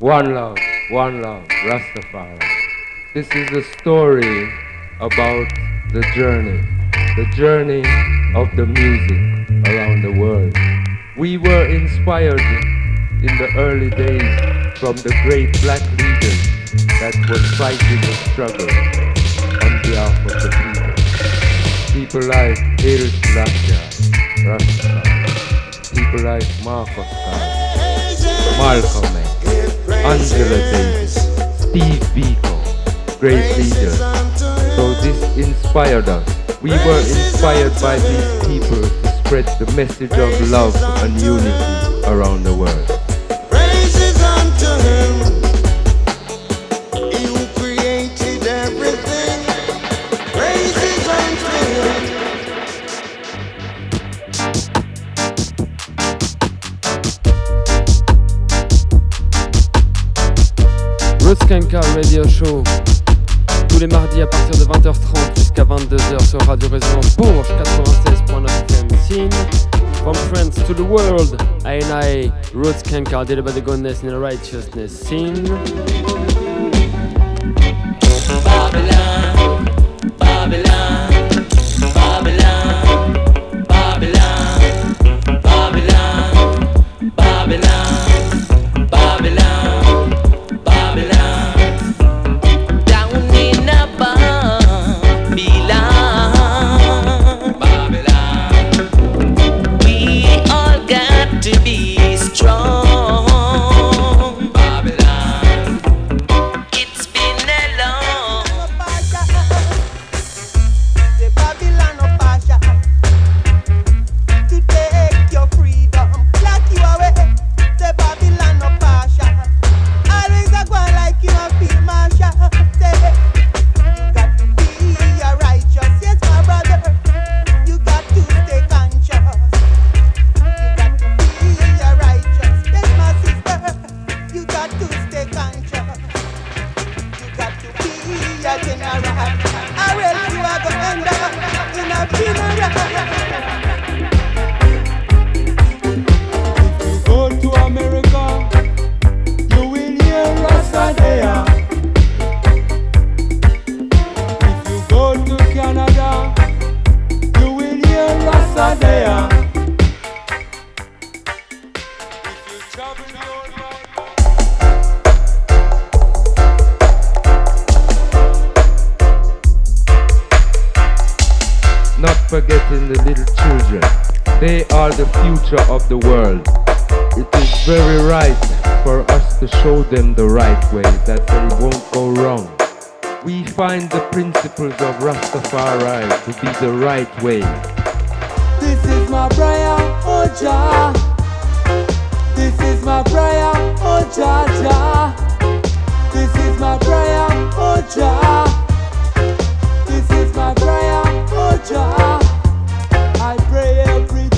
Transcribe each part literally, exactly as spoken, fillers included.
One love, one love, Rastafari. This is a story about the journey, the journey of the music around the world. We were inspired in the early days from the great black leaders that was fighting the struggle on behalf of the people. People like Haile Selassie, Rastafari. People like Marcos Garvey, Malcolm X, Angela Davis, Steve Biko, great leaders. So this inspired us. We were inspired by these people to spread the message of love and unity around the world. Roots Skankers Radio Show, tous les mardis à partir de vingt heures trente jusqu'à vingt-deux heures sur Radio Resonance Bourges ninety-six point nine F M. Scene from France to the world, I and I, Roots Skankers, delivered by the goodness and the righteousness. Scene Babylon, Babylon, Babylon, Babylon, Babylon, Babylon. Them the right way, that they won't go wrong. We find the principles of Rastafari to be the right way. This is my prayer, oh Jah. This is my prayer, oh Jah Jah. This is my prayer, oh Jah. This is my prayer, oh Jah. I pray every day.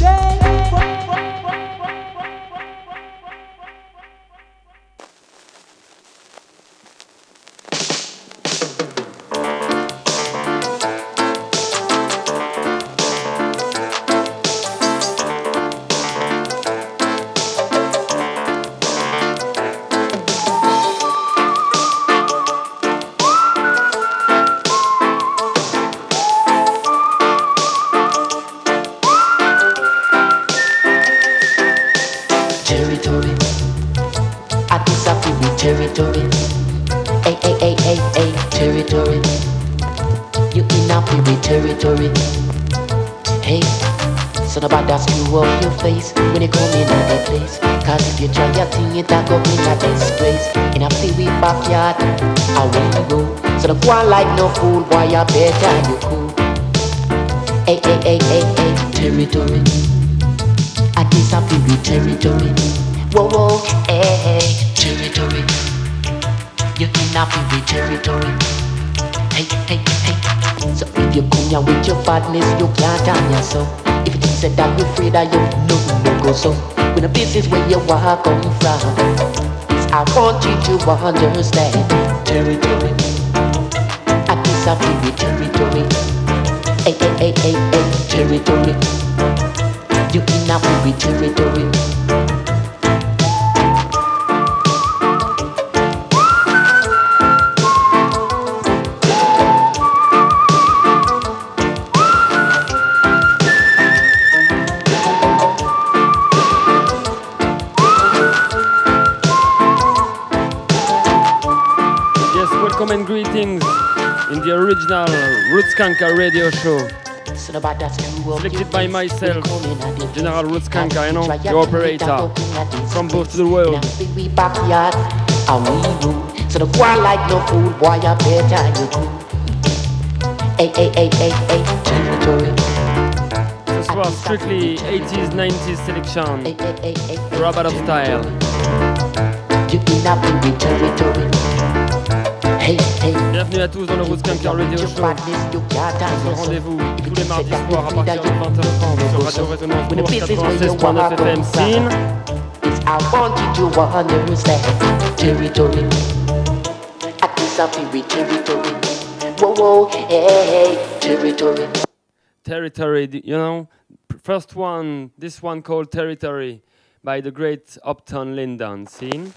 Like no fool, why you better you cool. Hey, hey, hey, hey, hey, territory. I disappear with territory. Whoa, whoa, hey, hey, territory. You cannot be with territory. Hey, hey, hey. So if you come here with your badness, you can't on yourself. If you said that you're afraid that you know, no go so. When the business where you are coming from, is I want you to understand territory. Territory, territory, hey, hey, hey, hey, hey, territory. You in a movie territory. common greetings in the original Roots Skankers Radio Show. Selected by myself, General Roots Skankers, you know, the operator from both to the world. So the boy like no fool, boy I better you do. Hey, hey, hey, hey, hey. This was strictly eighties, nineties selection. The Rabbit of Style. You in up in the territory. Hey, hey. Bienvenue à tous dans le Roots Skankers Radio Show. Ce rendez-vous tous les mardis soirs à partir de vingt heures trente sur Radio Resonance quatre-vingt-seize virgule neuf F M Scene. I want you to understand territory. I can something with territory. Whoa, whoa, hey, hey, territory. Territory, you know, first one, this one called Territory by the great Hopeton Lindo. See?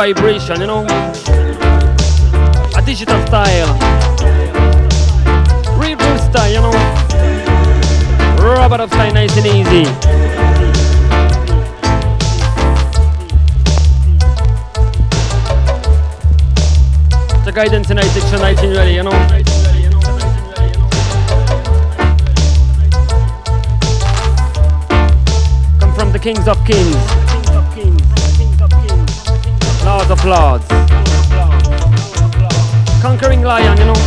Vibration, you know, a digital style, real good style, you know, rubber of style, nice and easy. The guidance in I section, I think, really, you know. Come from the Kings of Kings. Of Lords, conquering lion, you know.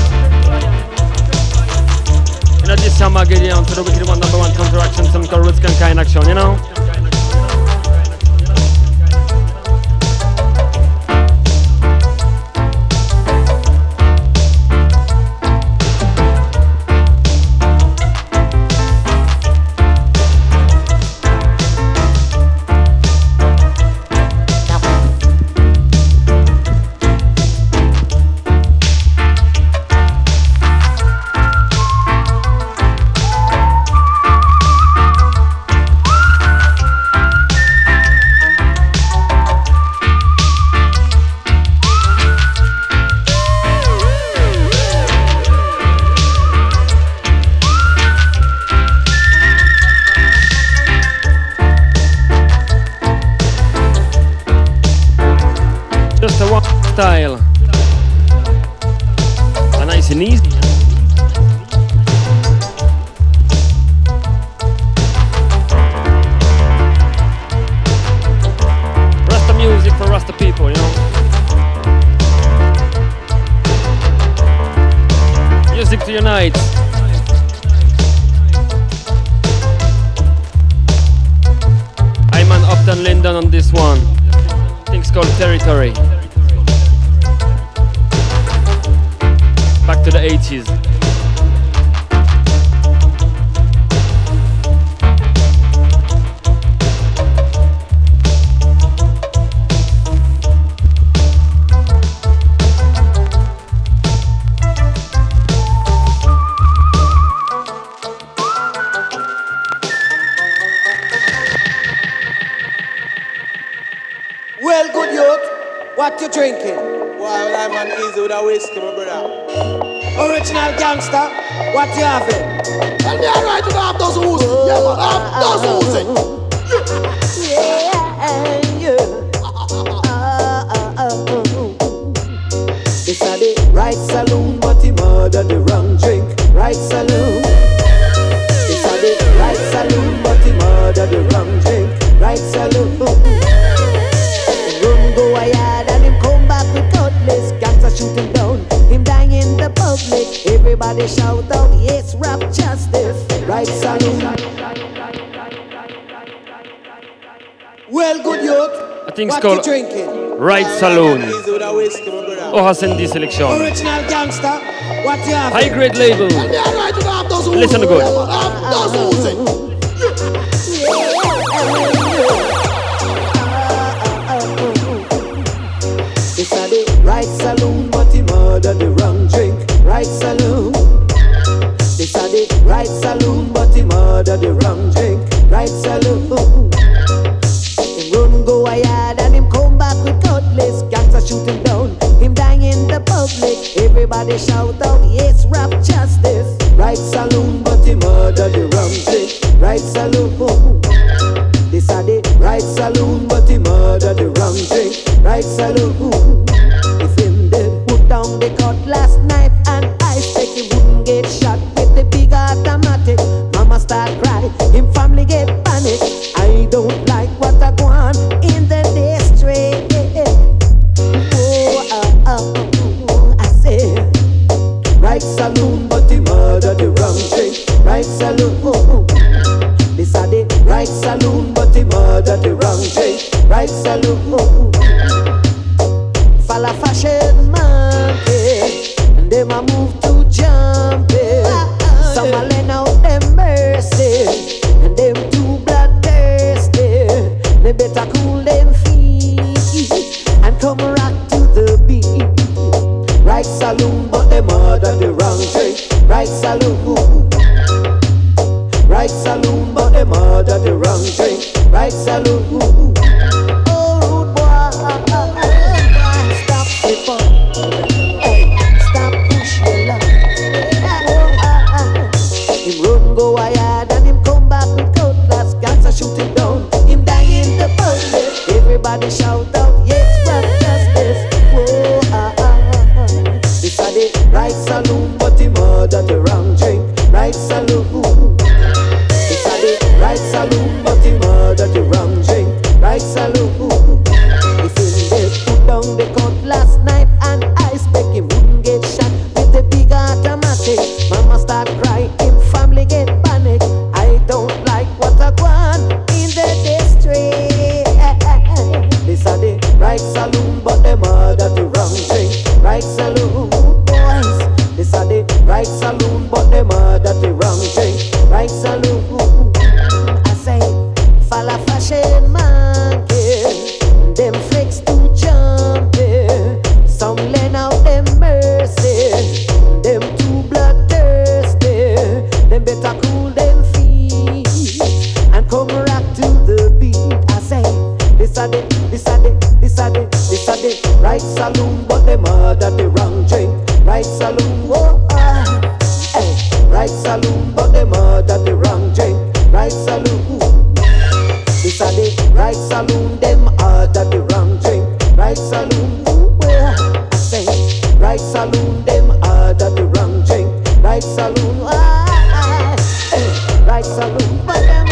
In addition, Magellan to the wicked one, number one contraction, some called Roots Skankers in action, you know. version on this one. I think it's called Territory. Back to the eighties. What you drinking? Well, I'm on easy with a whiskey, my brother. Original gangster, what you having? And they are right to have those who's it. Yeah, man, have those who's it. Yeah, and you. It's a the right saloon, but he murdered the wrong drink. Right saloon. It's a the right saloon, but he murdered the wrong drink. Right saloon. Shoot him down, him dying in the public. Everybody shout out, yes, rap justice. Right saloon. Well, good youth. I think it's called Right Saloon. Oh, has in this selection. Original gangster. What you have? High grade label. Listen to good. Right saloon, but he murdered the wrong drink. Right saloon. They said it. Right saloon, but he murdered the wrong drink. Right saloon. Him run go a yard and him come back with cutlass. Gangsta shoot him down. Him dying in the public. Everybody shout out, yes, rap justice. Right saloon, but he murdered the wrong drink. Right saloon. They said it. Right saloon, but he murdered the wrong drink. Right saloon. Down the cutlass, knife and ice. Take him wouldn't get shot with the big automatic. Mama start crying, him family get panic. I don't like what I go on in the district. Oh, oh, oh, oh, oh, I say right saloon, but he murdered the wrong drink. Right saloon, oh, oh. This are the right saloon, but he murdered the wrong drink. Right saloon, oh, oh. Fala fashion man. And them a move to jump it. Some a lend out them mercy, and them too bloodthirsty. They better cool them feet and come rock to the beat. Right saloon, but they murder the wrong drink. Right saloon. Right saloon, but they murder the wrong drink. Right saloon. Oh, rude boy, stop the fun. They shout out, yes, rap justice. Whoa, ah, ah, ah, ah. This a the right saloon, but he murdered the wrong drink. Right saloon. This a the right saloon, but he murdered the wrong drink. Right saloon. If him did put down the cutlass, knife and ice, make him wouldn't get shot with the big automatic. Mama start crying, him family get panic. I don't like what I want in the district. Right saloon, but they murder the wrong drink. Right saloon, boys. This are the right saloon, but they murder the wrong drink. Right saloon. I say, falla fashion monkey. Them flicks too jumpy. Some lend out them mercy. Them too bloodthirsty. Them better cool them feet and come rock to the beat. I say, this are the, this are the. This a the right saloon, but they murder the wrong drink. Right saloon, oh ah, hey. Right saloon, but they murder the wrong drink. Right saloon. This a the right saloon, them order the wrong drink. Right saloon, oh ah, I say. Right saloon, them order the wrong drink. Right saloon, ah, hey. Right saloon, but them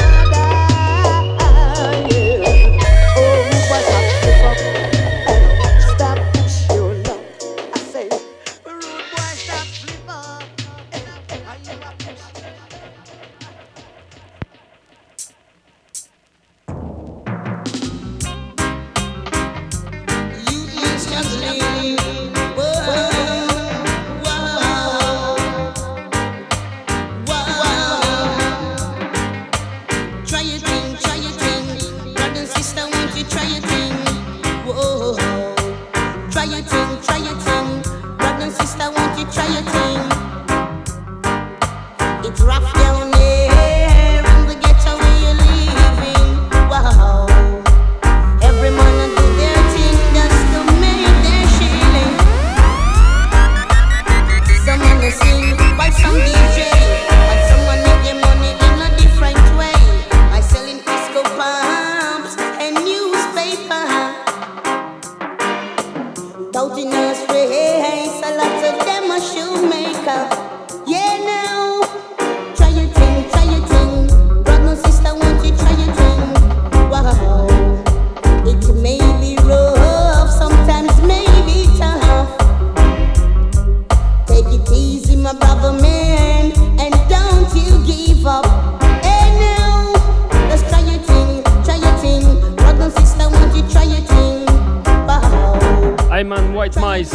nice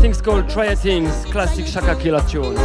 things called Try a Things, classic Shaka Killer tune.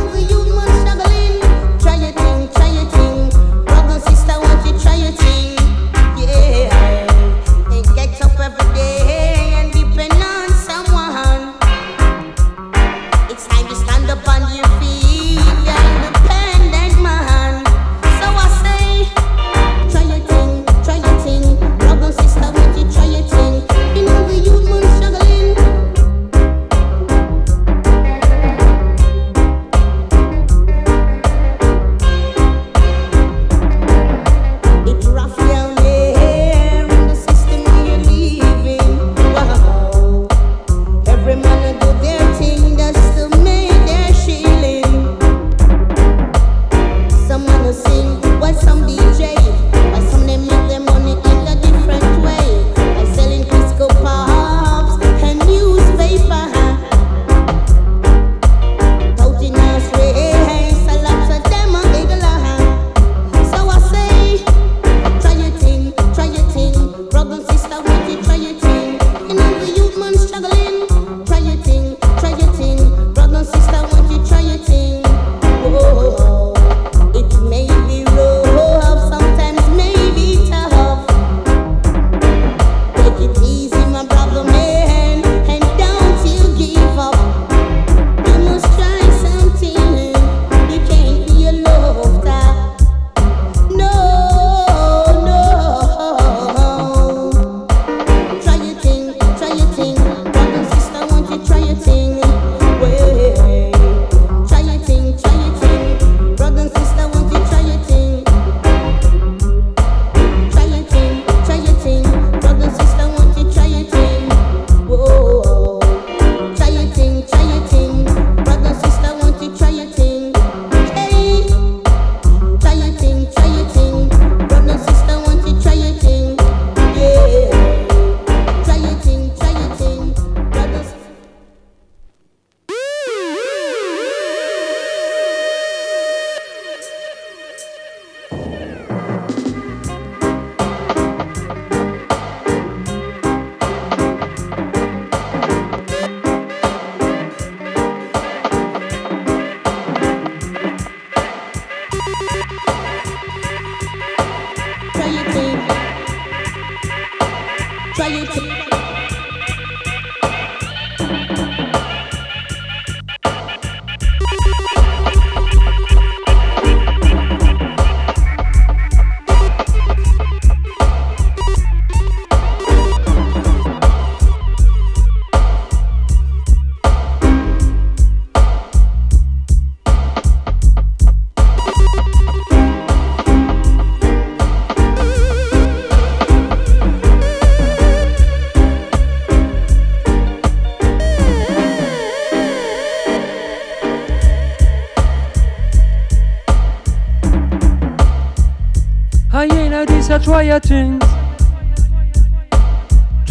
Try a things,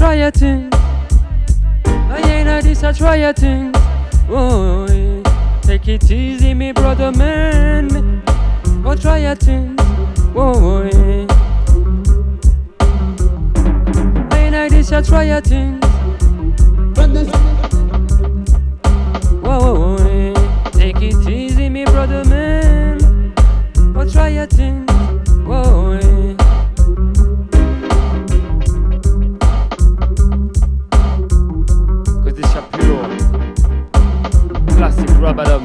try a things. I ain't a this, I try a things. Oh, yeah. Take it easy, me brother man. Go try a things. Oh, yeah. I ain't a this, I try a things. Oh, yeah. Take it easy, me brother man. Go try a things. Oh, yeah. Rabadam,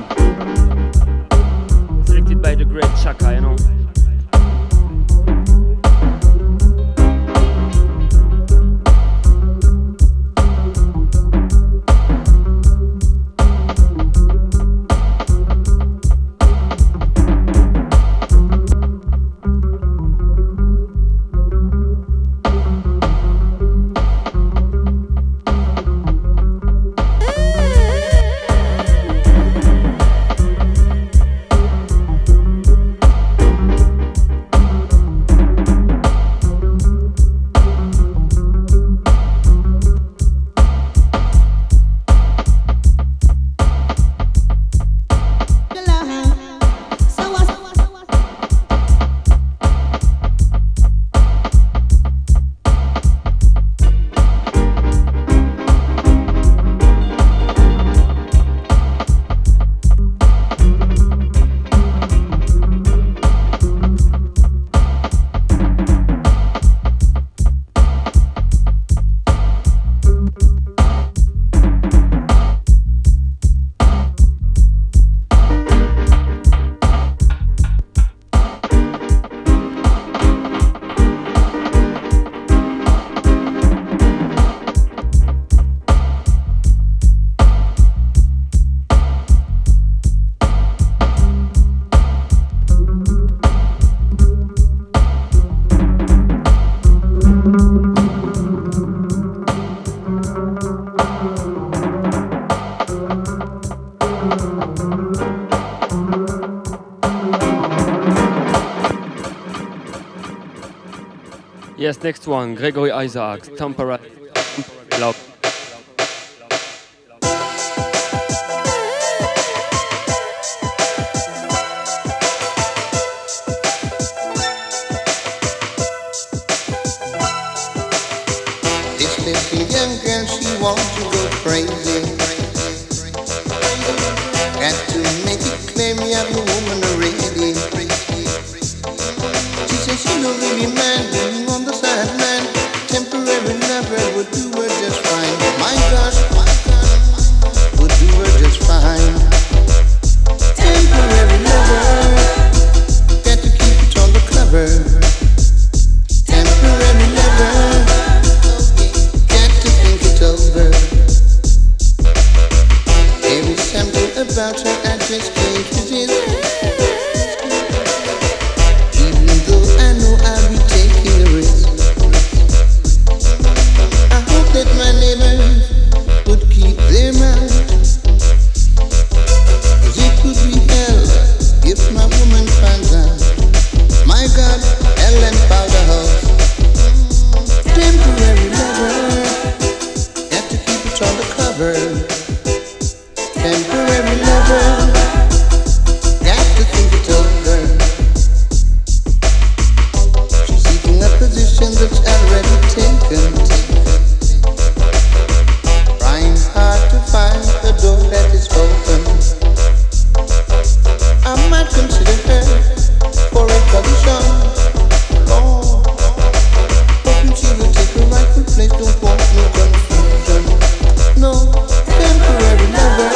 selected by the great Chaka, you know. Yes, next one, Gregory Isaacs, Tampere. Love. This little young girl, she wants to go crazy. Got to make it clear me I'm a woman already. She says she don't really mind being on the sideline. Temporary lover would do her just fine. My gosh, my gosh, would do her just fine. Temporary lover, got to keep it on the cover. About her, I just can't resist. Even though I know I'll be taking a risk, I hope that my neighbors would keep their mouth. Cause it could be hell if my woman finds out. My God, Ellen Powderhouse. Temporary lover, have to keep it on the cover. Temporary lover, got to think it over. She's seeking a position that's already taken, trying hard to find the door that is open. I might consider her for a position. Oh, hoping she will take a rightful place, don't want no confusion. No, temporary lover.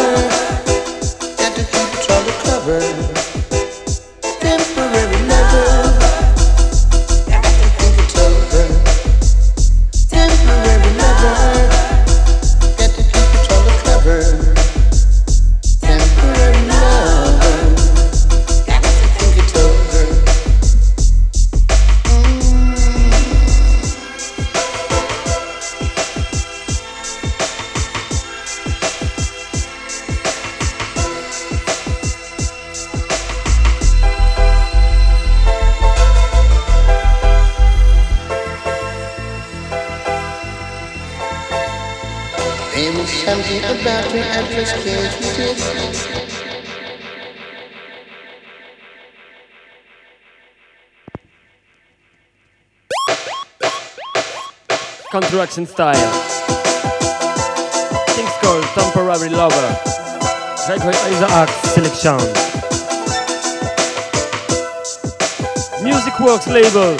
Counteraction style. Things called Temporary Lover. Gregory Isaacs selection. Music Works label.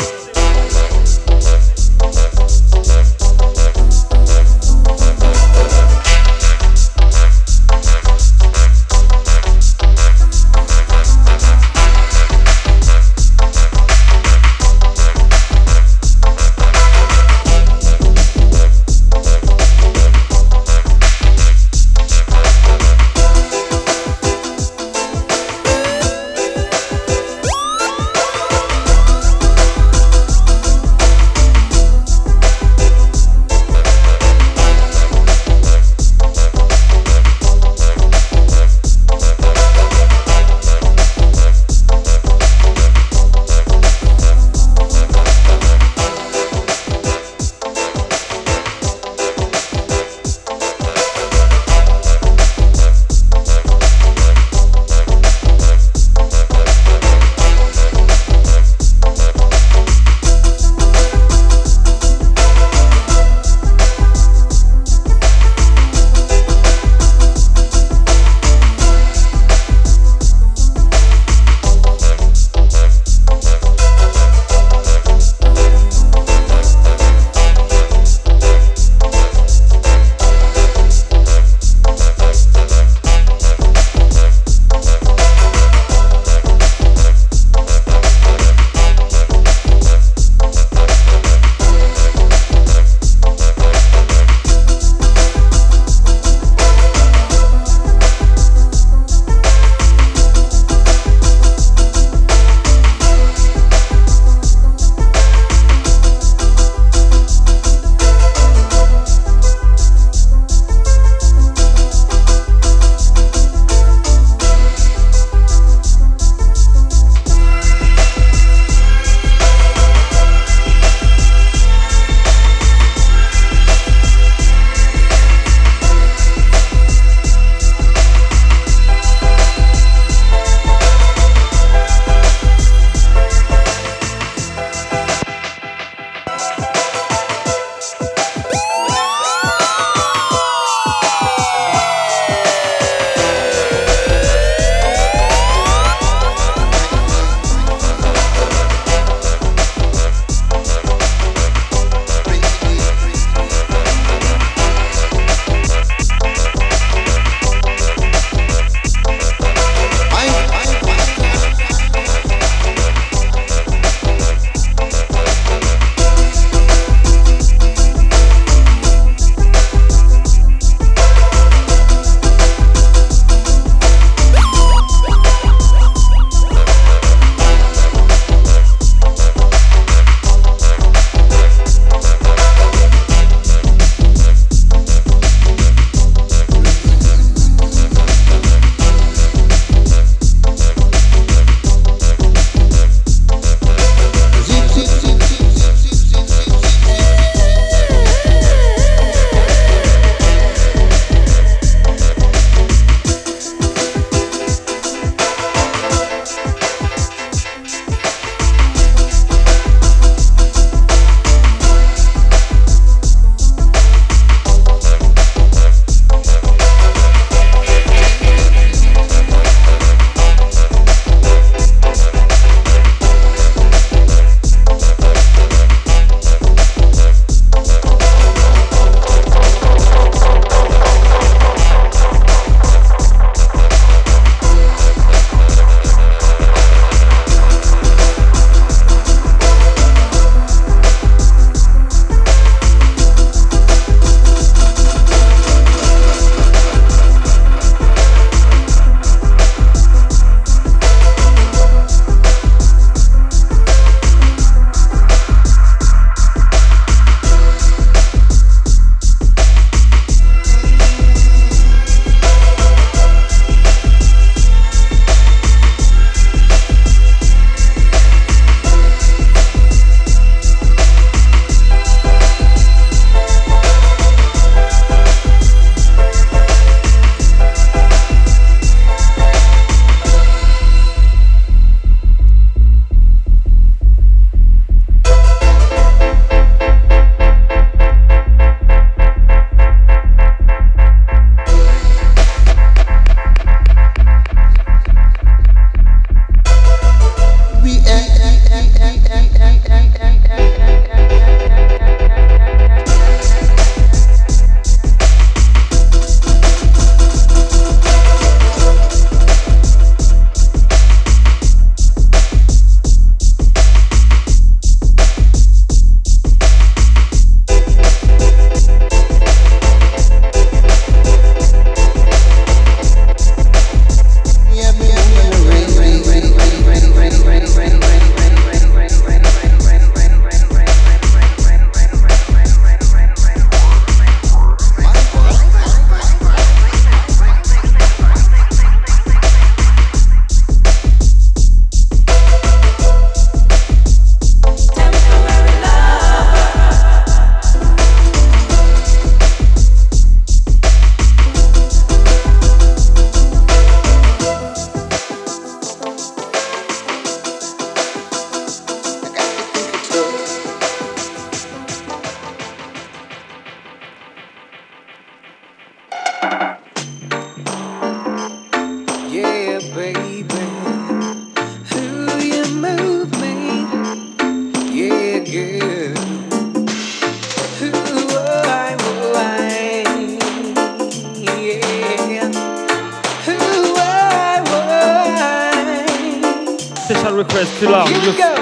request, chill out,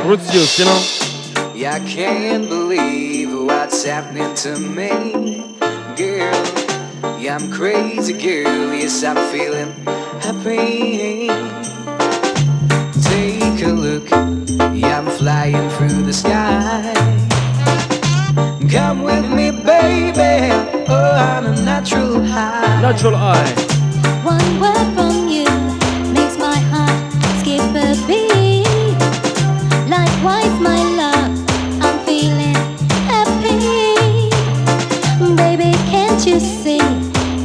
Roots Youth, you know? Yeah, I can't believe what's happening to me, girl. Yeah, I'm crazy, girl, yes, I'm feeling happy. Take a look, yeah, I'm flying through the sky. Come with me, baby, oh, I'm a natural high. Natural high. One word from you makes my heart skip a beat. Likewise, my love, I'm feeling happy. Baby, can't you see?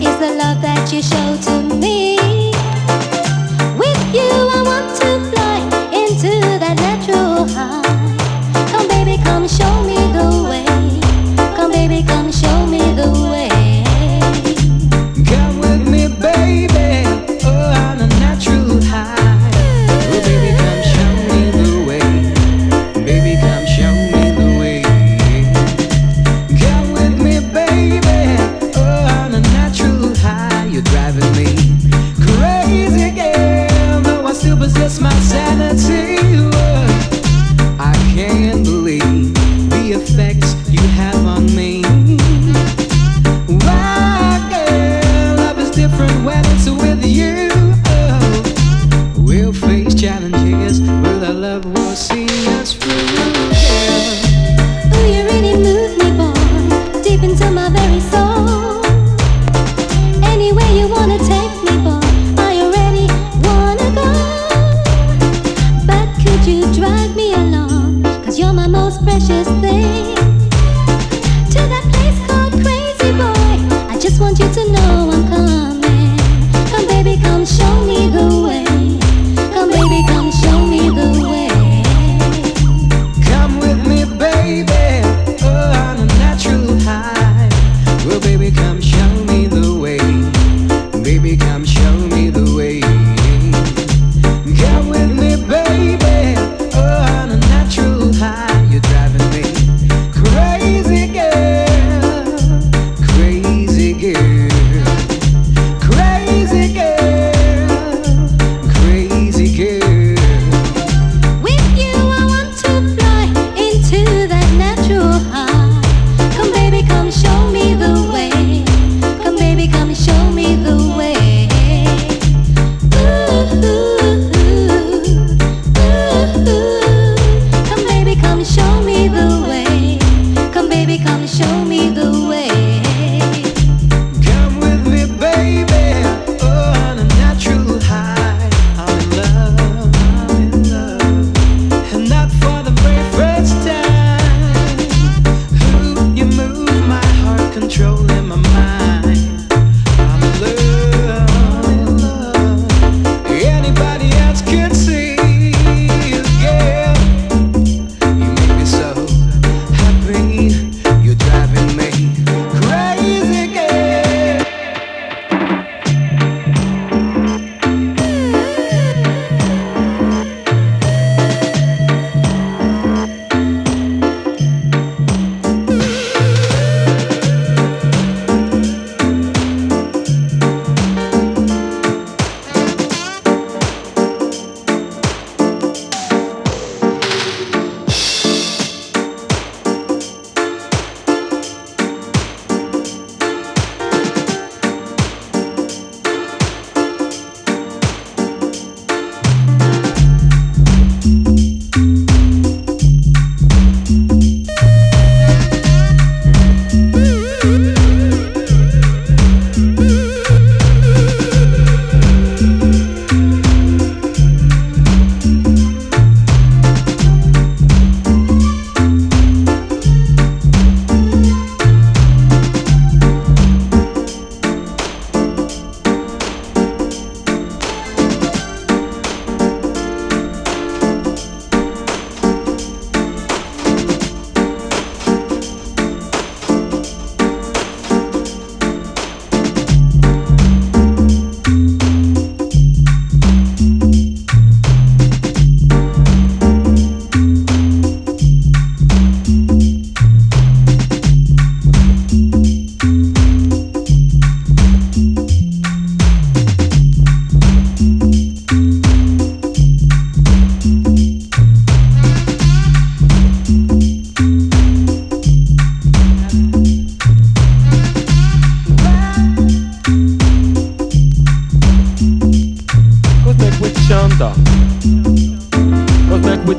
It's the love that you show to me. With you, I want to fly into that natural high. Come, baby, come show me the way. Baby, come show me the way. Come with me, baby, oh, on a natural high. Oh, baby, come show me the way. Baby, come show me the way. Come with me, baby, oh, on a natural high. You're driving me crazy again, though I still possess my sanity. Oh, I can't believe the effects you have on me. Why, girl, love is different when it's with you. Oh, we'll face challenges, but our love will see us through. Yeah. Oh, you really move me, boy, deep into my very soul. Anywhere you wanna take me, boy, I already wanna go. But could you drag me along? 'Cause you're my most precious thing. I want you to know I'm coming. Come, baby, come show me the way. Come, baby, come show me the way. Come with me, baby, oh, on a natural high. Well, baby, come show me the way. Baby, come show me the way. Come with me, baby, oh, on a natural high. You're driving me crazy, girl.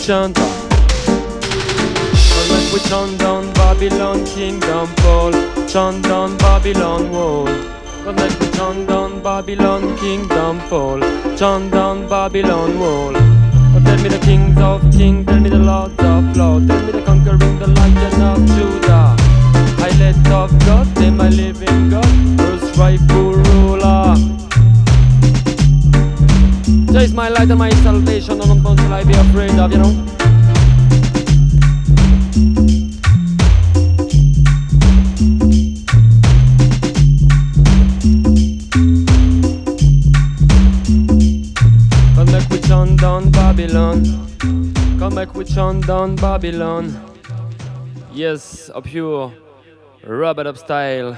chant. Unless we chant down Babylon, kingdom fall. Chant down Babylon wall. Unless we chant down Babylon, kingdom fall. Chant down Babylon wall. Oh, tell me the kings of kings, tell me the lords of lords, tell me the conquering, the lion of Judah. Islet of God, they my living God, first rightful ruler. There is my light and my salvation, and not shall I be afraid of, you know. Come back we chant down Babylon. Come back we chant down Babylon. Yes, up here. Rub it up style,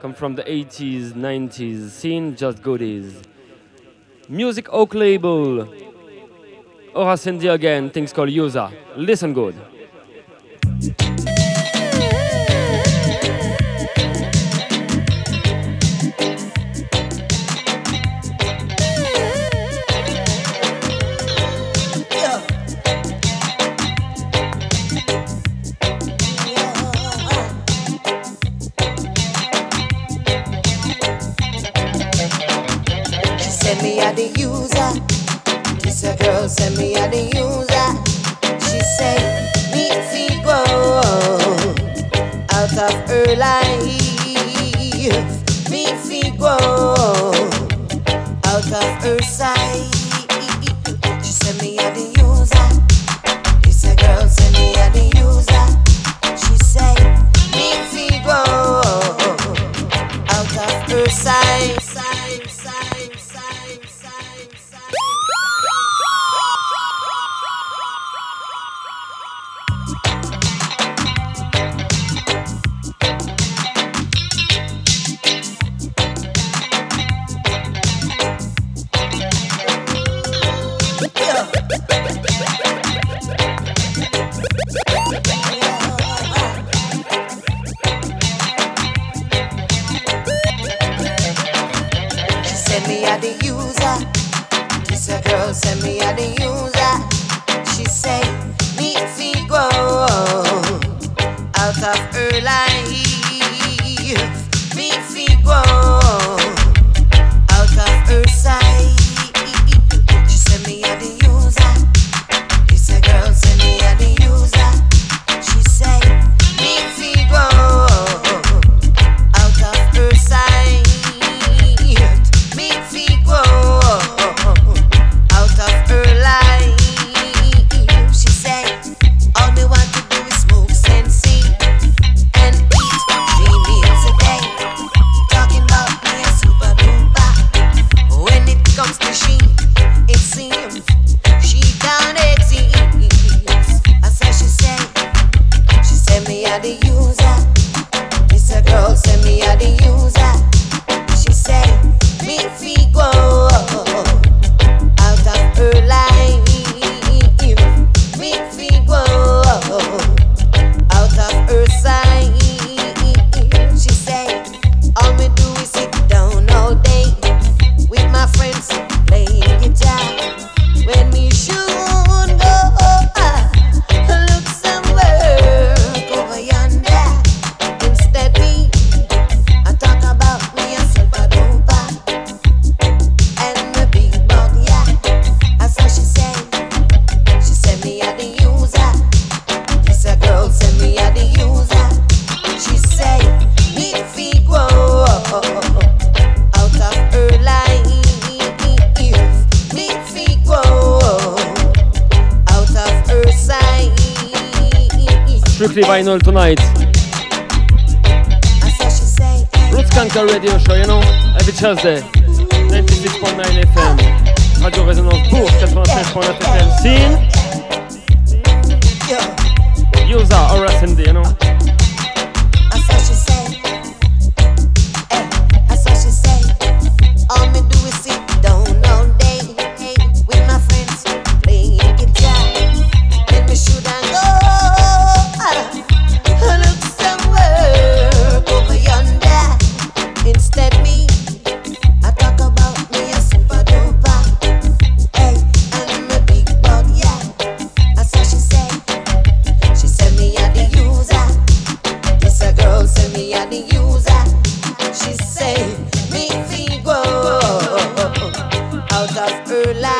come from the eighties, nineties, scene just goodies. Music Oak label, Aura Cindy again, things called User. Listen good. Send me a the user. She said, me see go out of her life. Me see go out of her sight. She sent me a the user. This a girl send me a the user. She said, me see go out of her sight. Vinyl tonight. Roots Skankers Radio Show, you know, every Thursday, ninety-six point nine F M, Radio Resonance Bourg, ninety-six point nine F M, scene, user or S and D, you know. me a the user. She say, me fi go out of her life.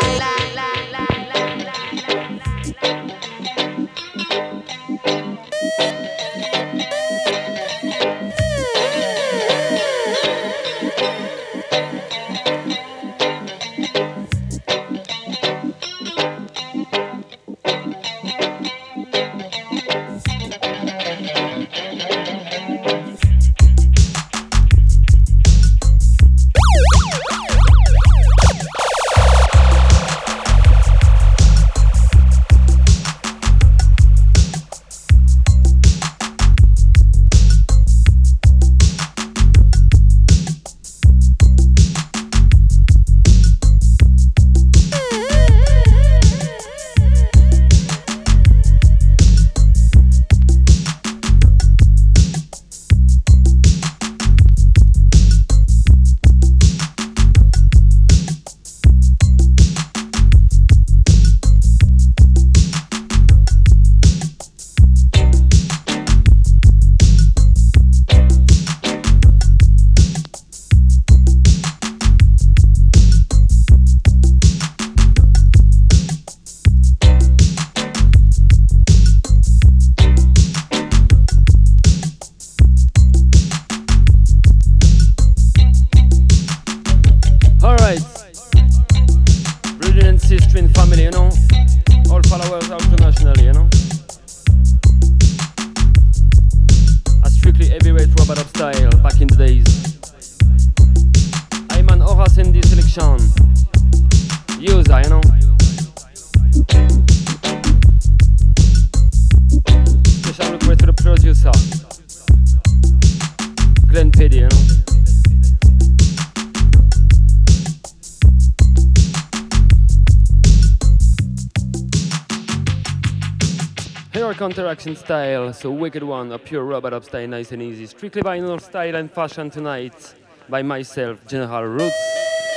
Interaction style, so wicked one, a pure Robert Upstein, nice and easy. Strictly vinyl style and fashion tonight by myself, General Roots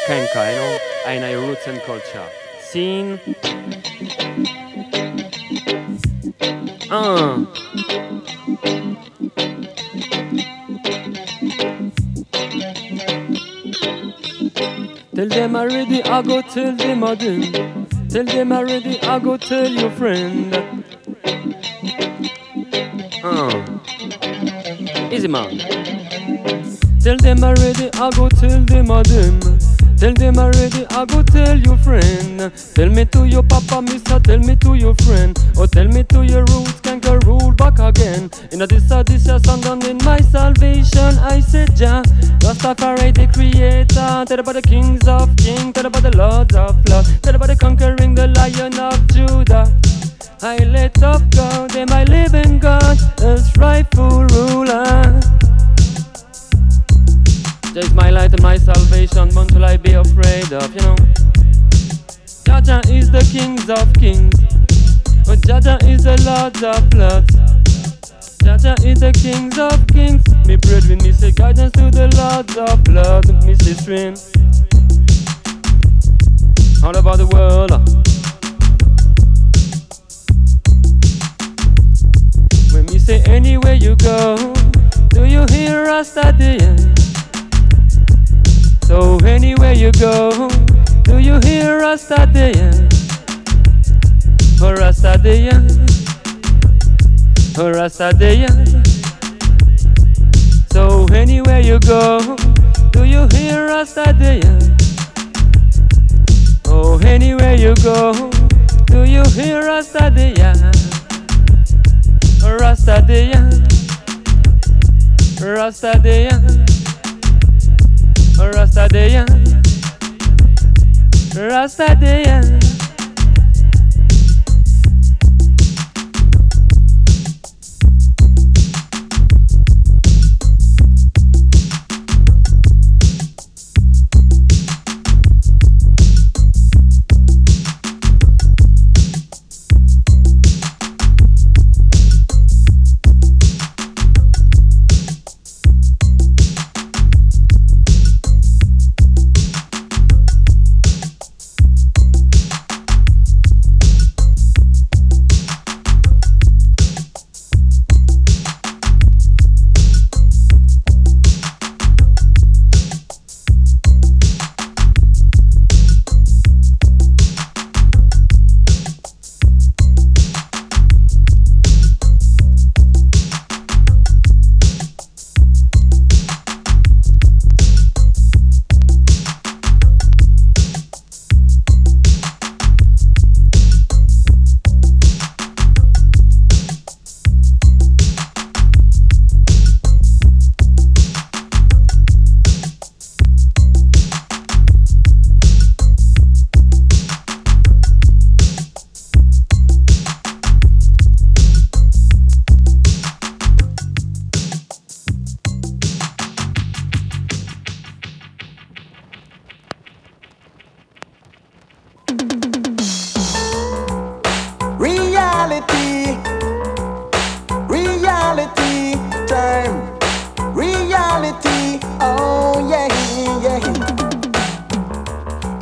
Skanker, you know, and I roots and culture. Scene. Uh. Tell them I ready, I go tell them I do. Tell them I ready, I go tell your friend. Easy man. Tell them already, I go tell them a them. Tell them already, I go tell your friend. Tell me to your papa, mister, tell me to your friend. Or tell me to your roots, can't go roll back again. In a dissatisfaction, sound in my salvation, I said Jah. Rastafari the creator, tell about the kings of kings, tell about the lords of lords, tell about the conquering the lion of Judah. I let up God, am I living God, as rightful ruler. There is my light and my salvation, what will I be afraid of, you know? Jah is the King of kings, but Jah is the Lord of lords. Jah is the King of kings, me prayed with me, say guidance to the lords of lords, me say strength. All about the world. When we say anywhere you go, do you hear us at the end? So anywhere you go, do you hear us at the end? Or us at the end? Or us at the end? So anywhere you go, do you hear us at the end? Oh, anywhere you go, do you hear us at the end? Rastadea, Rastadea, Rastadea, Rastadea.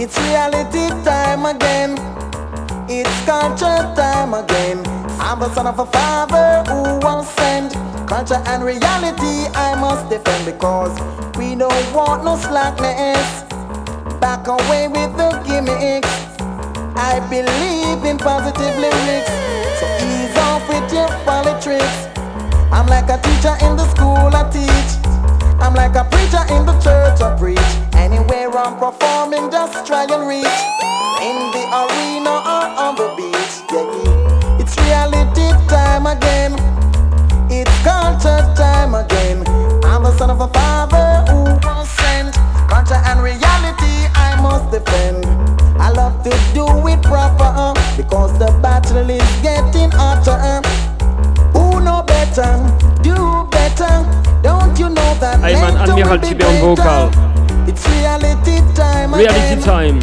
It's reality time again. It's culture time again. I'm the son of a father who was sent. Culture and reality I must defend, because we don't want no slackness. Back away with the gimmicks. I believe in positive lyrics, so ease off with your politics. I'm like a teacher in the school I teach. I'm like a preacher in the church I preach. Anywhere I'm performing, just try and reach. In the arena or on the beach, yeah. It's reality time again. It's culture time again. I'm the son of a father who was sent. Culture and reality I must defend. I love to do it proper, because the battle is getting hotter. Who know better? Do better. Don't you know that mental will be better? It's reality time again. Reality time.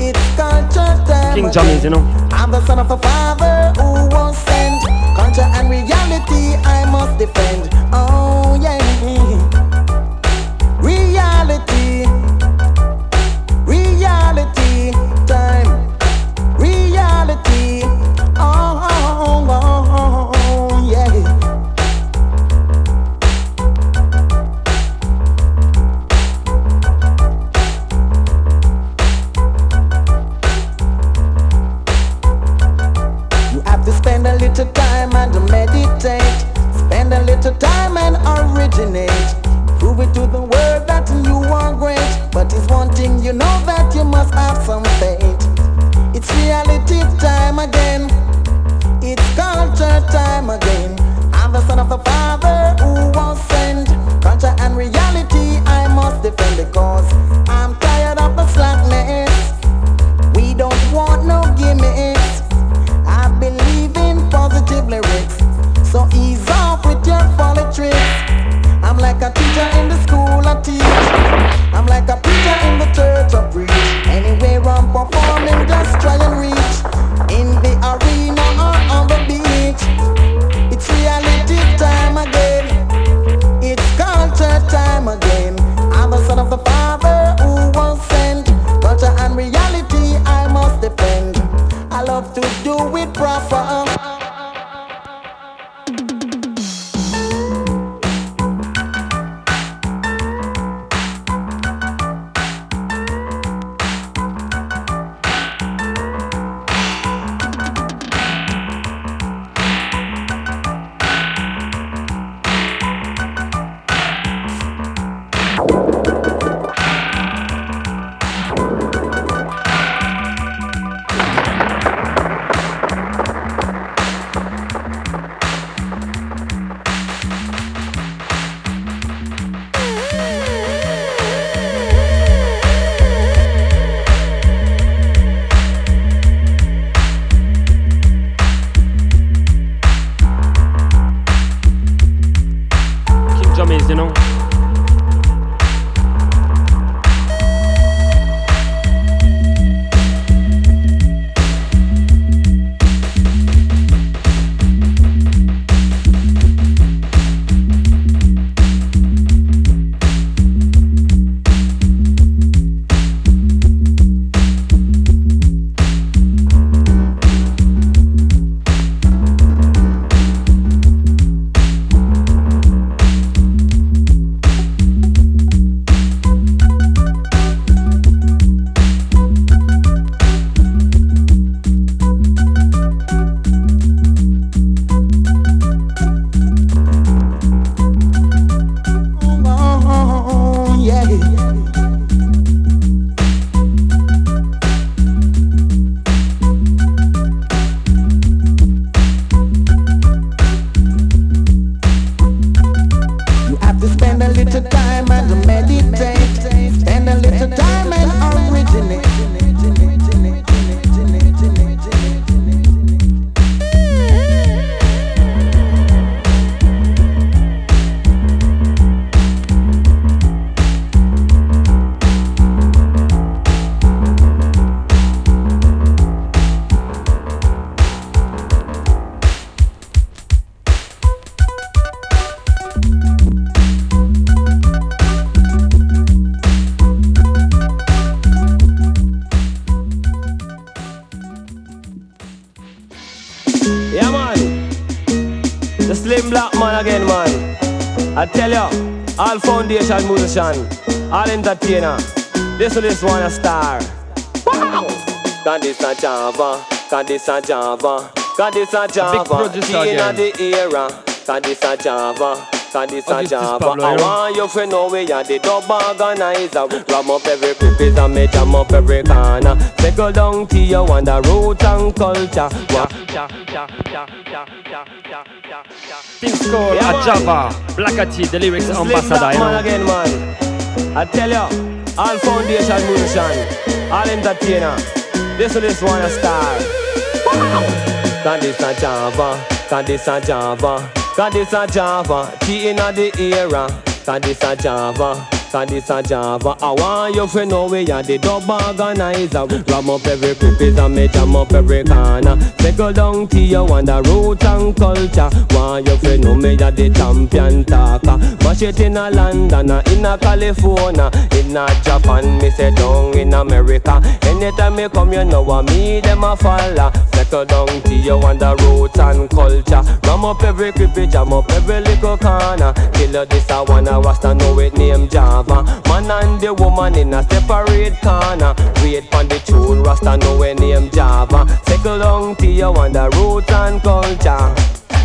It's culture time. King Jammies, you know. I'm the son of a father who was sent. Culture and reality I must defend. Oh yeah. Reality. Reality time. Reality. Oh, oh, oh, oh yeah. Spend a little time and meditate. Spend a little time and originate. Prove it to the world that you are great. But it's one thing you know, that you must have some faith. It's reality time again. It's culture time again. I'm the son of a father who was sent. Culture and reality I must defend, because I'm tired of the slackness. We don't want no gimmicks. I believe in positive lyrics, so ease off with your folly tricks. I'm like a teacher in the school I teach. I'm like a preacher in the church I preach. Anywhere I'm performing, just try and reach. In the arena or on the beach. It's reality time again. It's culture time again. I'm the son of the father who was sent. Culture and reality I must defend. I love to do it proper. I tell you, all foundation musician, all entertainer, this one is one a star. Wow! Condition Java, condition Java, condition Java, king of the era, condition Java. Condition Java, I want you to know we are the dub organizer. Ram up every pippies and me jam up every corner. Circle down to you and the roots and culture. Pink Skull at Java, Black Ati, the lyrics ambassador. Man again, man. I tell you, all foundation musician, all entertainer, this one is one a star. Condition Java, condition Java. Condition Java, she inna the era. Condition Java, condition Java. I want you to know we are the dub organizer. Ram up every pippies and me jam up every corner. Circle down to you and the roots and culture. Want you to know me are the champion talker. Mash it inna London, inna California, inna Japan. Me say down in America. Anytime me come, you know I me them a follow. Circle down to you and the roots and culture. Ram up every pippy, jam up every little corner. Killer this I wanna watch and know it name Java. Man and the woman in a separate corner. Wait for the tune, Rasta know her name Java. Circle down to you and the roots and culture.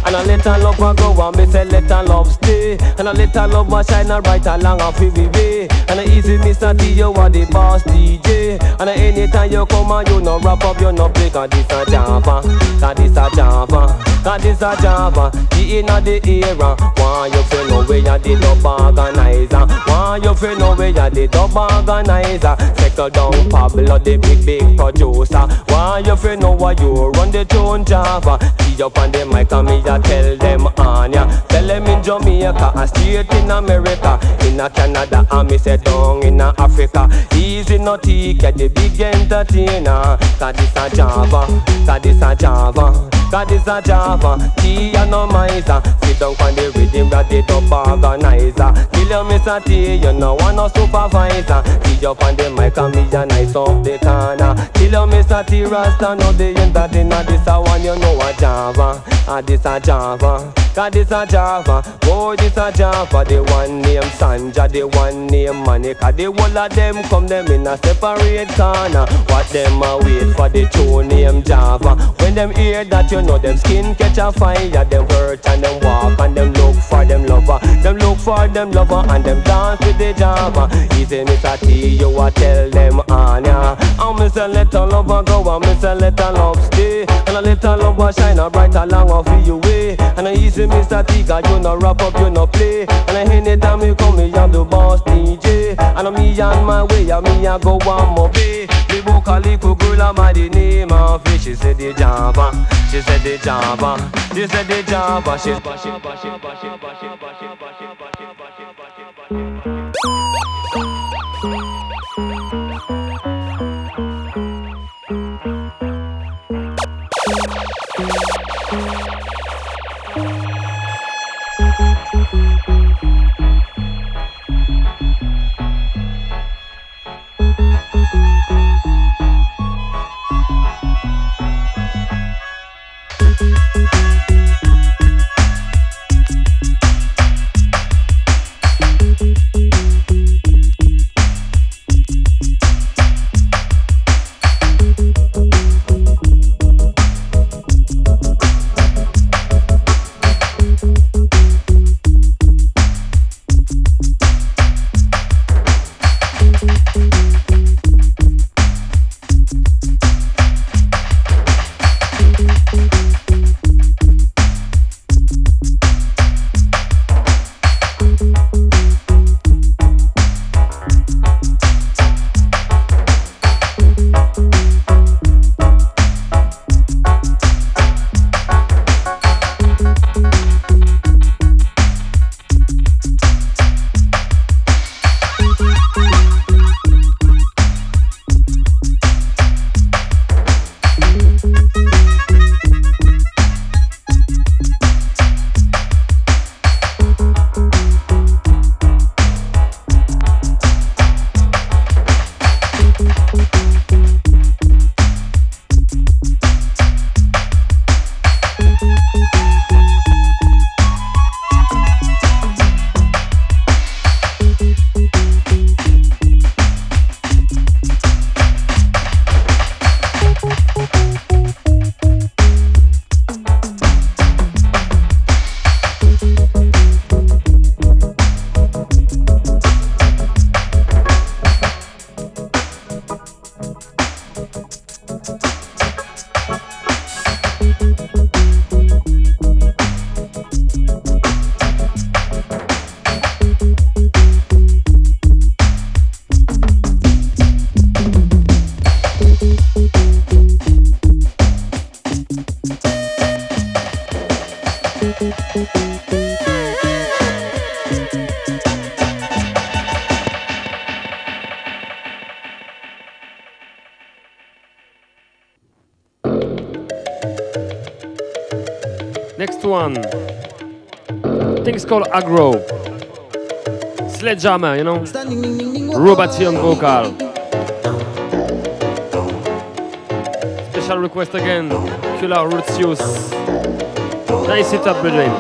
And a little love a go and me say let a love stay. And a little love a shine a bright along a P V V. And a easy mister to you are the boss D J. And a anytime you come and you no wrap up you no play. Cause this a Java, cause this a Java, cause this a Java. The inna the era. Want you feel no way a the dub organizer. Want you feel no way a the dub organizer. Settle down Pablo the big big producer. Want you feel no way you run the tune Java. See up on the mic and me. I tell them on ya, tell them in Jamaica and straight in America, in a Canada and me say down in a Africa. Easy no ticket, the big entertainer. Cause this a Java, cause this a Java, cause this a Java. Tea and no miser, sit down on the rhythm that they top organizer. Tell you Mister T, you know one no supervisor. Tea up on the mic and me a nice off the corner. Tell you Mister T, Rasta know the entertainer. This a one you know a Java, and this a Java, cause this a Java, boy this a Java. The one name Sanja, the one name Monica. The whole of them come them in a separate corner. What them a wait for the true name Java. When them hear that you know them skin catch a fire. Them hurt and them walk and them look for them lover. Them look for them lover and them dance with the Java. Easy Mister T you a tell them on ya. And me say let a lover go and me say let a love stay. And a little lover shine a bright along off you. And I easy Mister T, cause you no wrap up, you no play. And I anytime you come, me I'm the boss D J. And I'm me on my way, and me I go one more pay. Me book a little girl, I'm at the name of it. She said the Java, she said the Java, she said the Java. She said Thank you. Next one. Things called aggro. Sledgehammer, you know? Robatian vocal. Special request again. Killer Roots Use. Nice hit up, Berlin.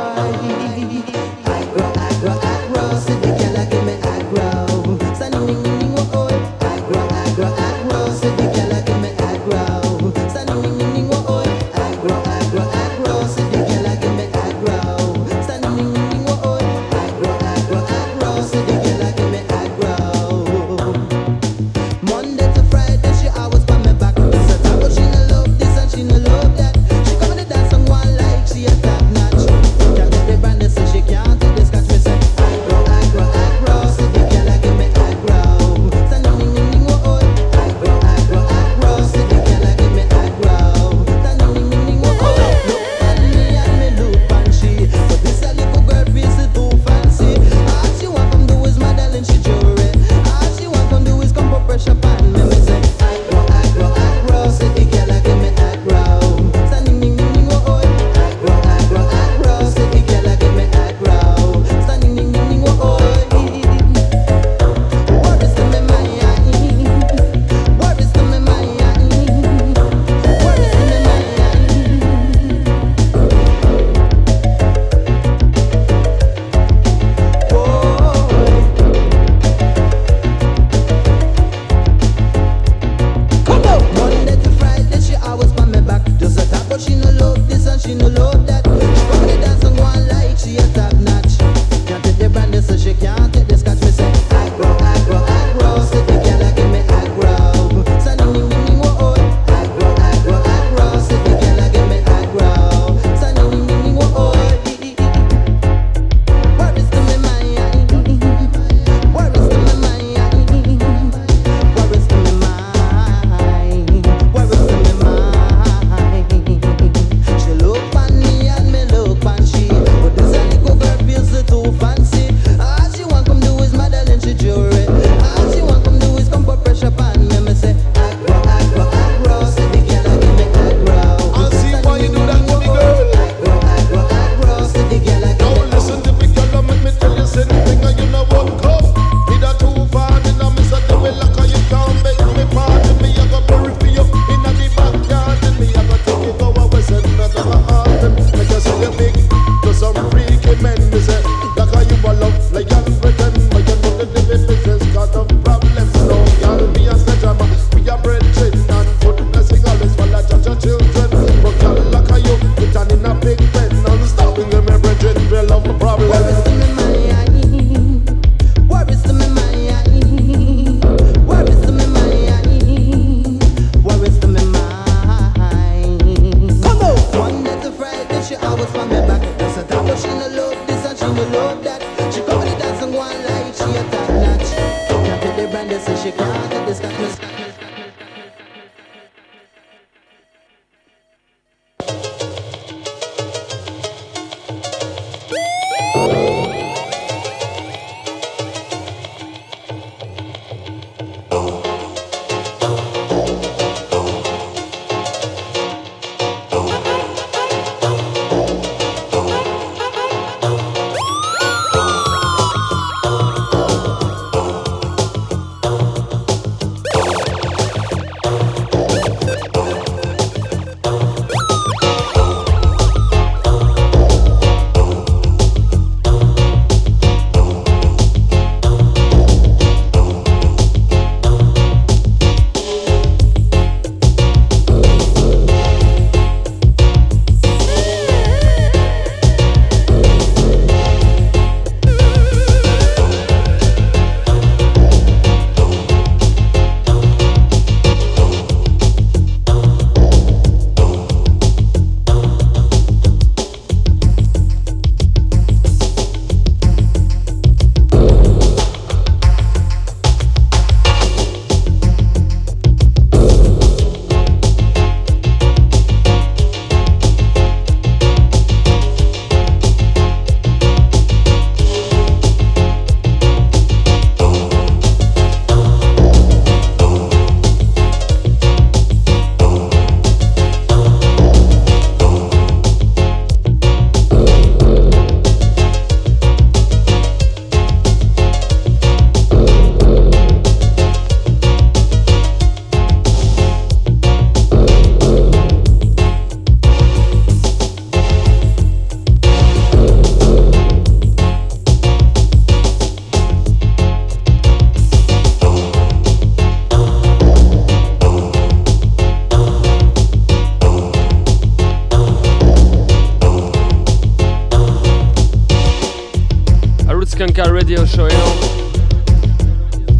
show, you know?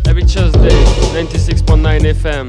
Every Tuesday, ninety-six point nine F M.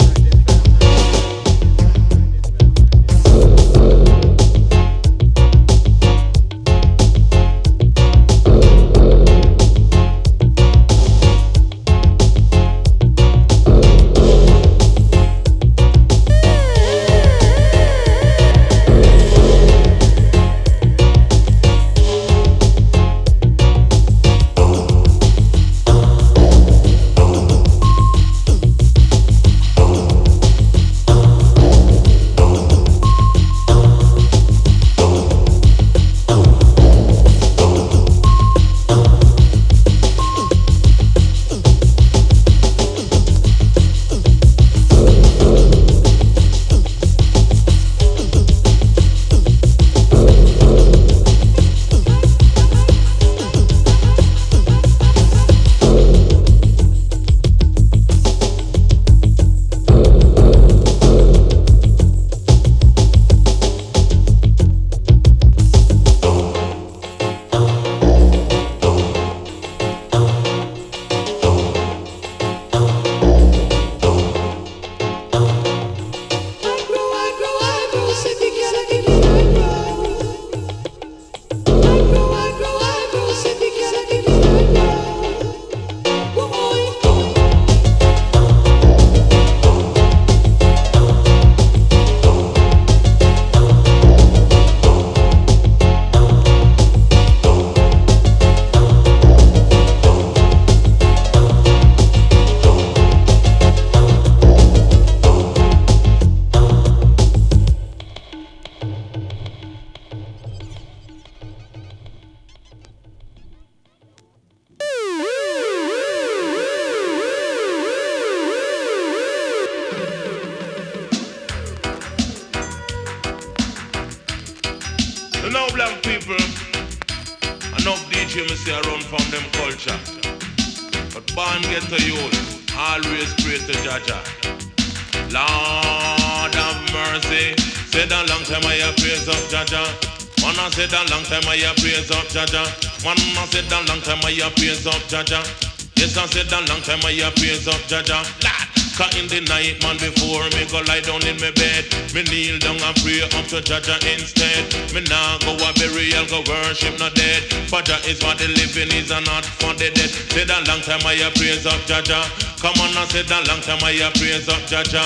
Yes, I said that long time I have praise up Jaja. Cause in the night, man, before me go lie down in my bed, me kneel down and pray up to Jaja instead. Me nah go a burial, go worship no dead. But Jaja is for the living, is not for the dead. Said that long time I have praise up Jaja. Come on, I said that long time I have praise up Jaja.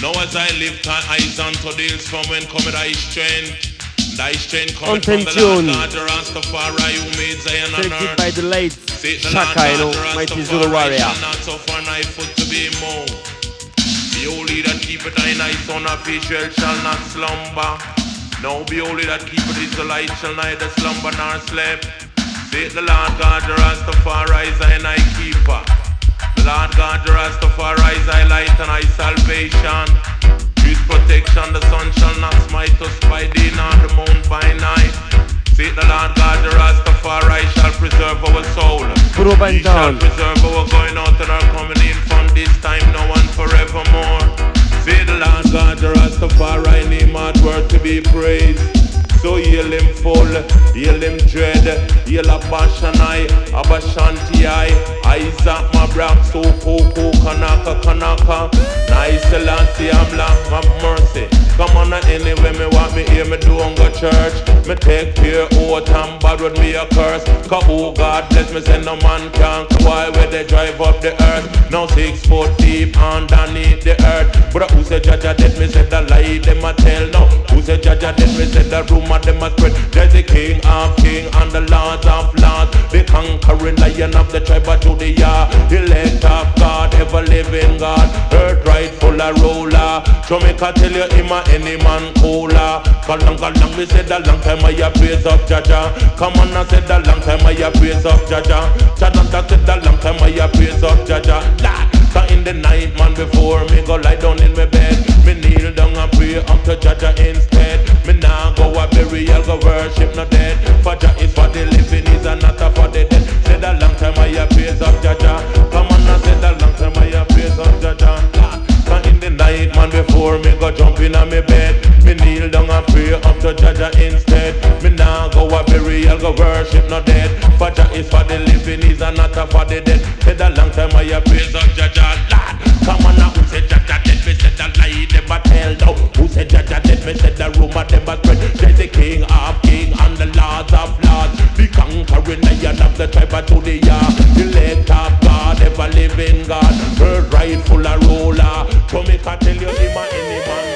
Now as I lift my eyes unto the hills, from when cometh thy strength. Thy strength coming from the Lord God, the Rastafari who made Zion on earth. By the late Shaka, you know, mighty Zulu warrior. Not so far thy foot to be moved. Behold he that keepeth thine eyes on a visual shall not slumber. Now behold he that keepeth his light shall neither slumber nor sleep. Say the Lord God, the Rastafari is thy keeper. The Lord God, the Rastafari is thy light and thy salvation. His protection, the sun shall not smite us by day, nor the moon by night. See the Lord God, the Rastafari shall preserve our soul. He shall preserve our going out and our coming in from this time now and forevermore. See the Lord God, the Rastafari name art worth to be praised. So heal him full, heal him dread, heal Abashanai, Abashantiai, Isaac Mabrak, Soko, Kanaka, Kanaka, Nice Selassie, Black, have mercy. Come on, anyway, me want me here, me do hunger church. Me take fear, oath, and bad with me a curse. Cause oh God bless me, say no man can't why where they drive up the earth. Now six foot deep underneath the earth. But who said Jaja dead, me said the lie, them a tell now. Who said Jaja dead, me said the rumor. There's the king of king and the lords of lords, the conquering lion of the tribe of Judea, elect of God, ever living God, earth rightful a ruler. Jamaica tell you him a any man cooler. Galang galang me said a long time I a praise of Jaja. Come on I said a long time I a praise of Jaja. Chadanta said a long time I a praise of Jaja. So in the night man before me go lie down in my bed, me kneel down and pray up to Jaja instead. Me nah go a burial, go worship no dead. For Jah is for the living, is a not for the dead. Said a long time I have praise of Jaja. Come on and said a long time I have praise of Jaja. So in the night man before me go jump in on me bed, me kneel down and pray up to Jaja instead. Me nah go a burial, go worship no dead. For Jah is for the living, is a not a for the dead. Said a long time I praise of Jaja lad. Come on now, who said Jaja dead? Me said a lie, them a tell down. Who said Jaja dead? Me said the rumor them a spread. There's the king of king and the lords of lords, the conquering lion of the tribe of Judah, the elect of God, ever living God, the rightful ruler. So me can tell you him a any man.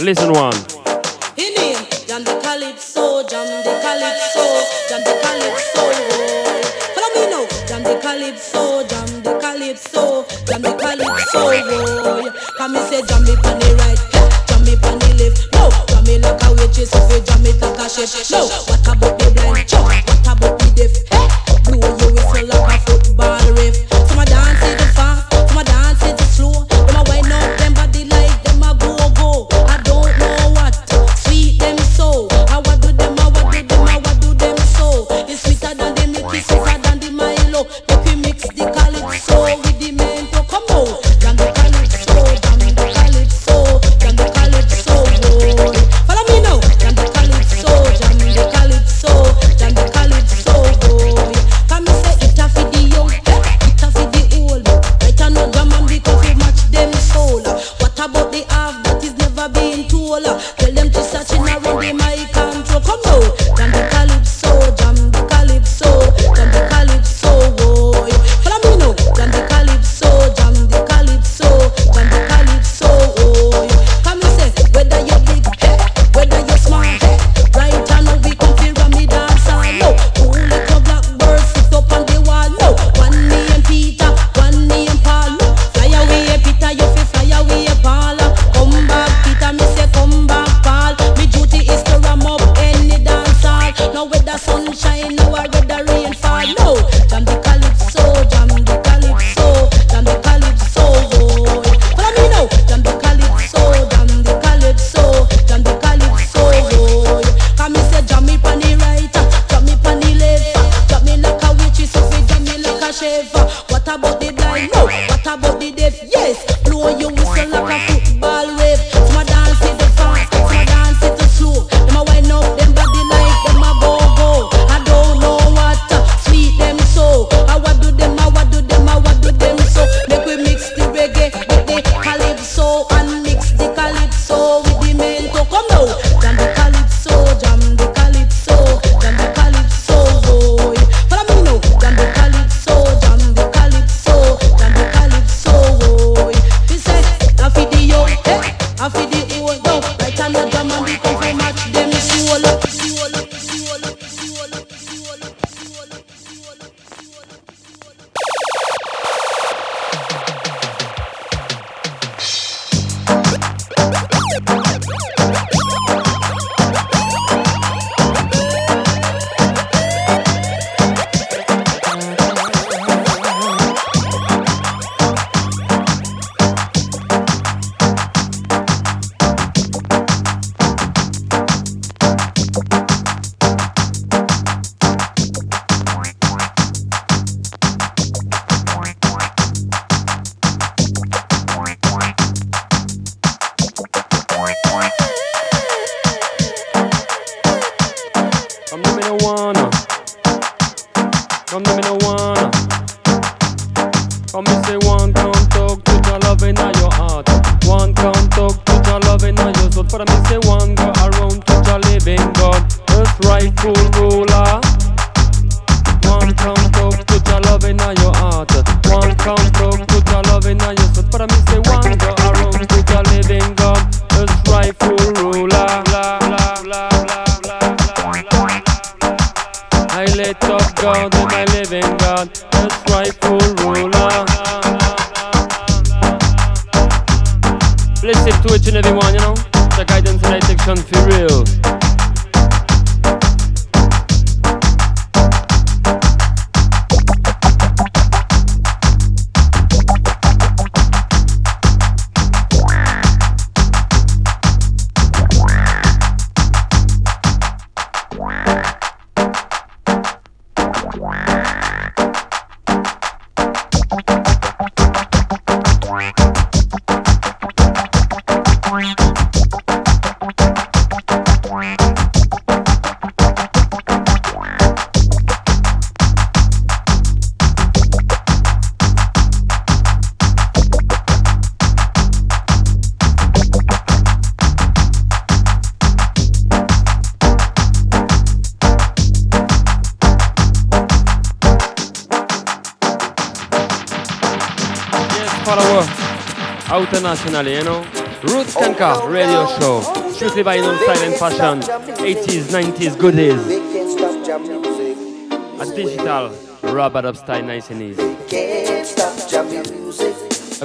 Listen one. He need jam the calypso, jam the calypso, jam the calypso. Follow me now, jam the calypso, jam the calypso, jam the calypso. Come and say jam me on the right, jam me on the left. No, jam me like a witch, so we jam it like a chef. No, what about the blind? What about the deaf? Blow you whistle like a football ref. So my dance is the fast, so my dance is the slow. When I wind up them body like them a go go. Follow me now, jam the calypso, jam the calypso, shave. What about the blind? No. What about the deaf? Yes. Blow your whistle like a football wave. Them a dance it the fast, them a dance it the slow. Them a wind up them body like them a go go. I don't know what sweet them so. I what do them? I what do them? I what do them so? Make we mix the reggae with the calypso and mix the calypso with the mento. Come now, jam the calypso, jam the calypso, jam the calypso, boy. Follow me now, jam the calypso, jam the calypso, jam the calypso, boy. He said, I feed the yo, eh? I feed the yo, yo. Right on the drum and become for match them soul. Internationally, you know, Roots Skankers Radio Show, strictly by non-style and fashion, eighties, nineties goodies, a digital rub it up style, nice and easy.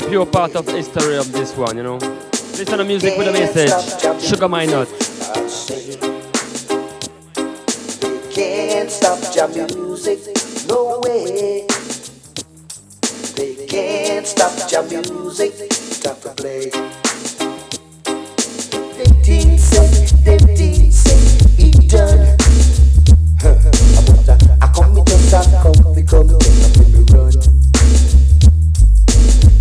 A pure part of history of this one, you know. Listen to music with a message. Sugar my nuts. They can't stop jamming music, no way. They can't stop jamming music. Have to play. They did say, they did say, it done. I come with the sack, come, we come, we come, we run.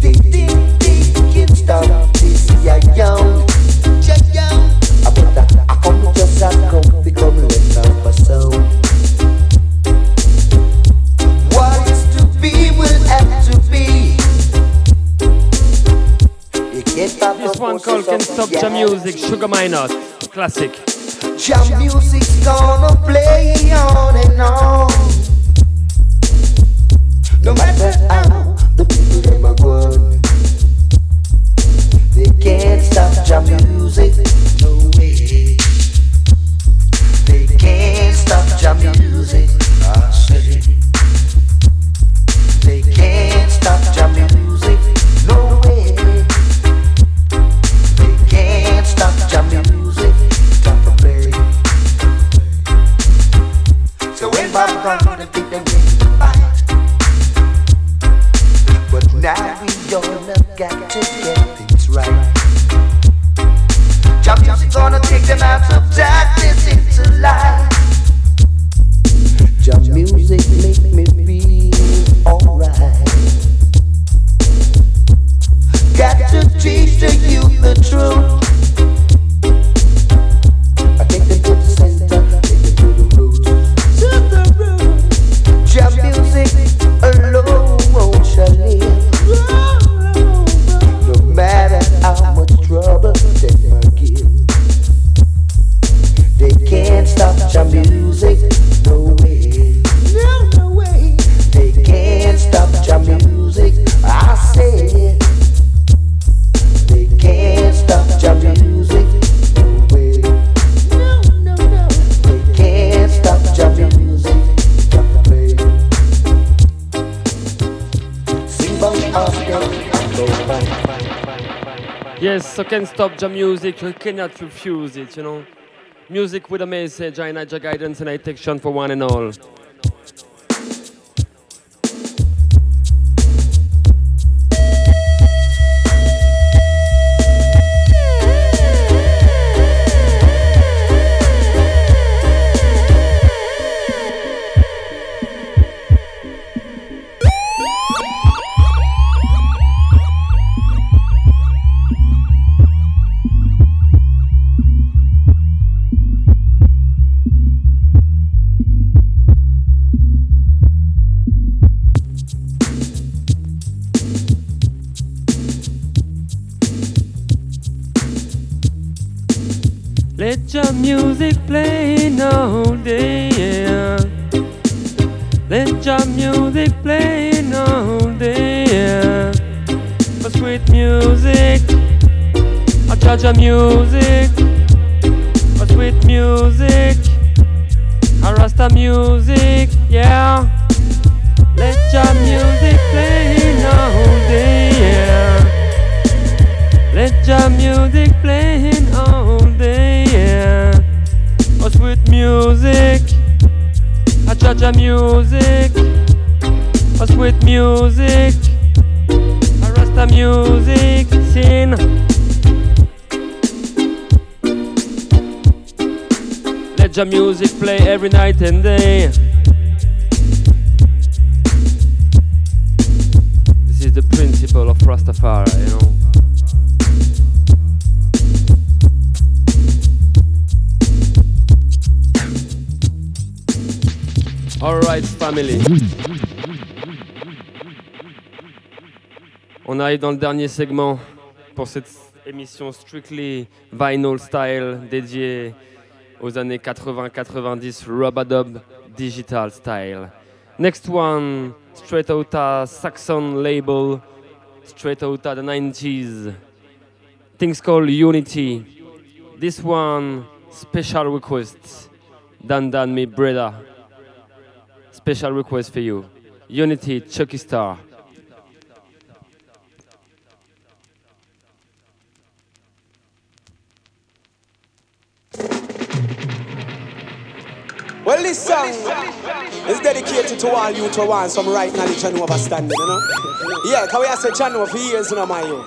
They did, they can't stop this, yeah, young. I come with the sack, come, we come, we come, we sound. What is to be will have to be. This one called Can't Stop Jam Music, Sugar My Nut, classic. Jam music's gonna play on and on. No matter how the people them are gone, they can't stop jam music, no way. They can't stop jam music, I say. They can't stop jam music, no way. Stop jamming music, stop the play. So if I'm gonna beat them with the fight, Yes, so can't stop the music, you cannot refuse it, you know. Music with a message, I need your guidance and I take action for one and all. Let your music play all day, yeah. Let your music play all day, yeah. For sweet music, I charge your music. For sweet music, I rasta music, yeah. Let your music play all day, yeah. Let your music play all day. Oh, sweet music, I judge a music. Oh, sweet music, I rasta music, sin. Let your music play every night and day. This is the principle of Rastafari, you know. Alright family. On arrive dans le dernier segment pour cette émission strictly vinyl style dédiée aux années eighty ninety rub-a-dub digital style. Next one, straight outta Saxon label, straight outta the nineties. Things called Unity. This one, special request. Dan Dan me brother. Special request for you. Unity, Chucky Star. Well, this song is dedicated to all you to want some right knowledge and understanding, you know? Yeah, because we have said channel for years, you know, my youth.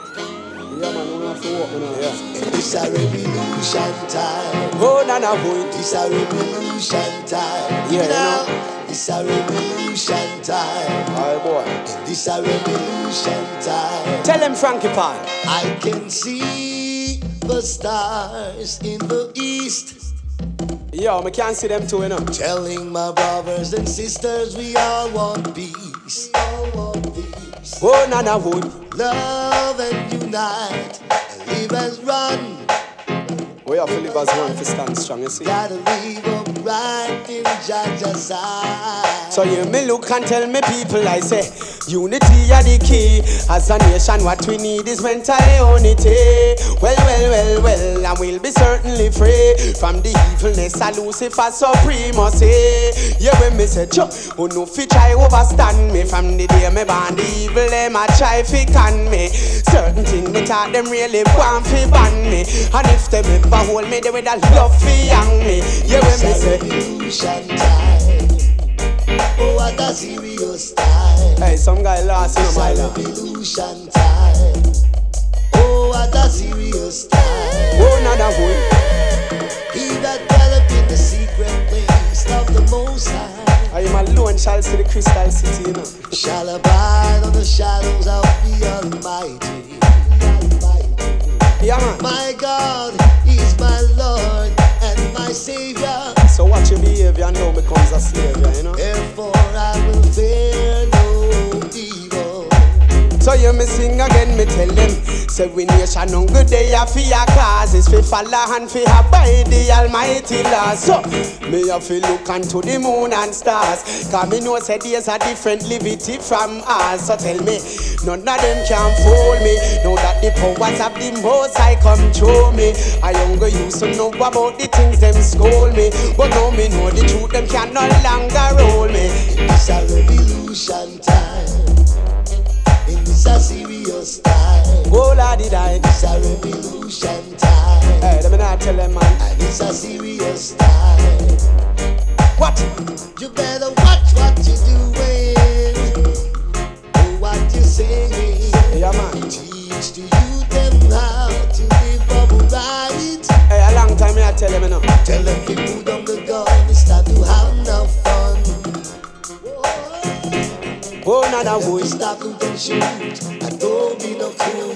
Yeah, man, we have to walk, you know, yeah. This a revolution time. Oh, na na boy. This a revolution time. Yeah, you know? This a revolution time. Aye, boy. This a revolution time. Tell him, Frankie Paul. I can see the stars in the east. Yo, I can't see them too, you know. Telling my brothers and sisters we all want peace. We all want peace. Oh, Nana Wood. Love and unite. And live as one. We have to live as one to stand strong, you see. Gotta live upright in Jaja's eyes. So you may look and tell me people, I say, unity are the key. As a nation, what we need is mental unity. Well, well, well, well, and we'll be certainly free from the evilness of Lucifer's supremacy. Yeah, when me say, Chuck, who no fi try overstand me. From the day me born, the evil them a try fi can me. Certain thing me taught them really want fi ban me. And if them ever hold me, they with a love for young me. Yeah, when me say revolution time. Oh, what a serious time. Hey, some guy lost in a mile. Revolution time. Oh, what a serious time. Oh, another one. He that dwelleth in the secret place of the Most High, I am alone shall see the crystal city, you know. Shall abide on the shadows of the Almighty. Yeah, man. My God is my Lord and my Savior. So watch your behavior now becomes a slavior, you know. Therefore I will fear no evil. So you me sing again, me tell them. Say we nation on good day a fear causes. Fi follow and fi abide the Almighty law. So me a fi look unto the moon and stars. Cause me know say there's a different liberty from us. So tell me, none of them can fool me. Know that the powers of the Most High control me. I younger used to know about the things them scold me. But now me know the truth them can no longer hold me. It's a revolution time. a serious time. Oh, laddie, die. It's a revolution time. Hey, let me not tell them, man. And it's a serious time. What? You better watch what you're doing. Oh, what you're saying. Yeah, man. Teach to you them how to live up right. Hey, a long time I tell them, you know. Tell them to put on the gun. Start to have no fun. Oh, now that would stop to them shoot. I don't be no cool.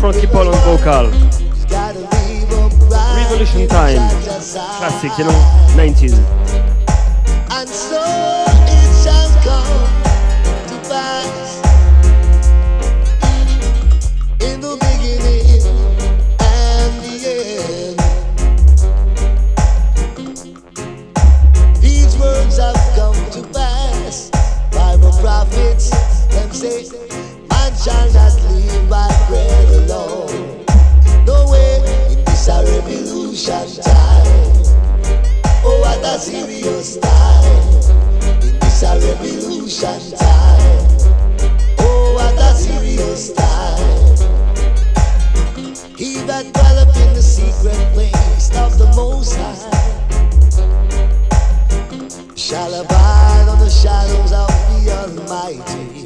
Frankie Paul on vocal. Revolution Time. Classic, you know, nineties. And so it shall come to pass. In the beginning and the end. These words have come to pass. By the prophets, them say, man shall not live by bread alone. No way, it is a revolution time. Oh, what a serious time. It is a revolution time. Oh, what a serious time. He that dwelleth in the secret place of the Most High shall abide on the shadows of the Almighty.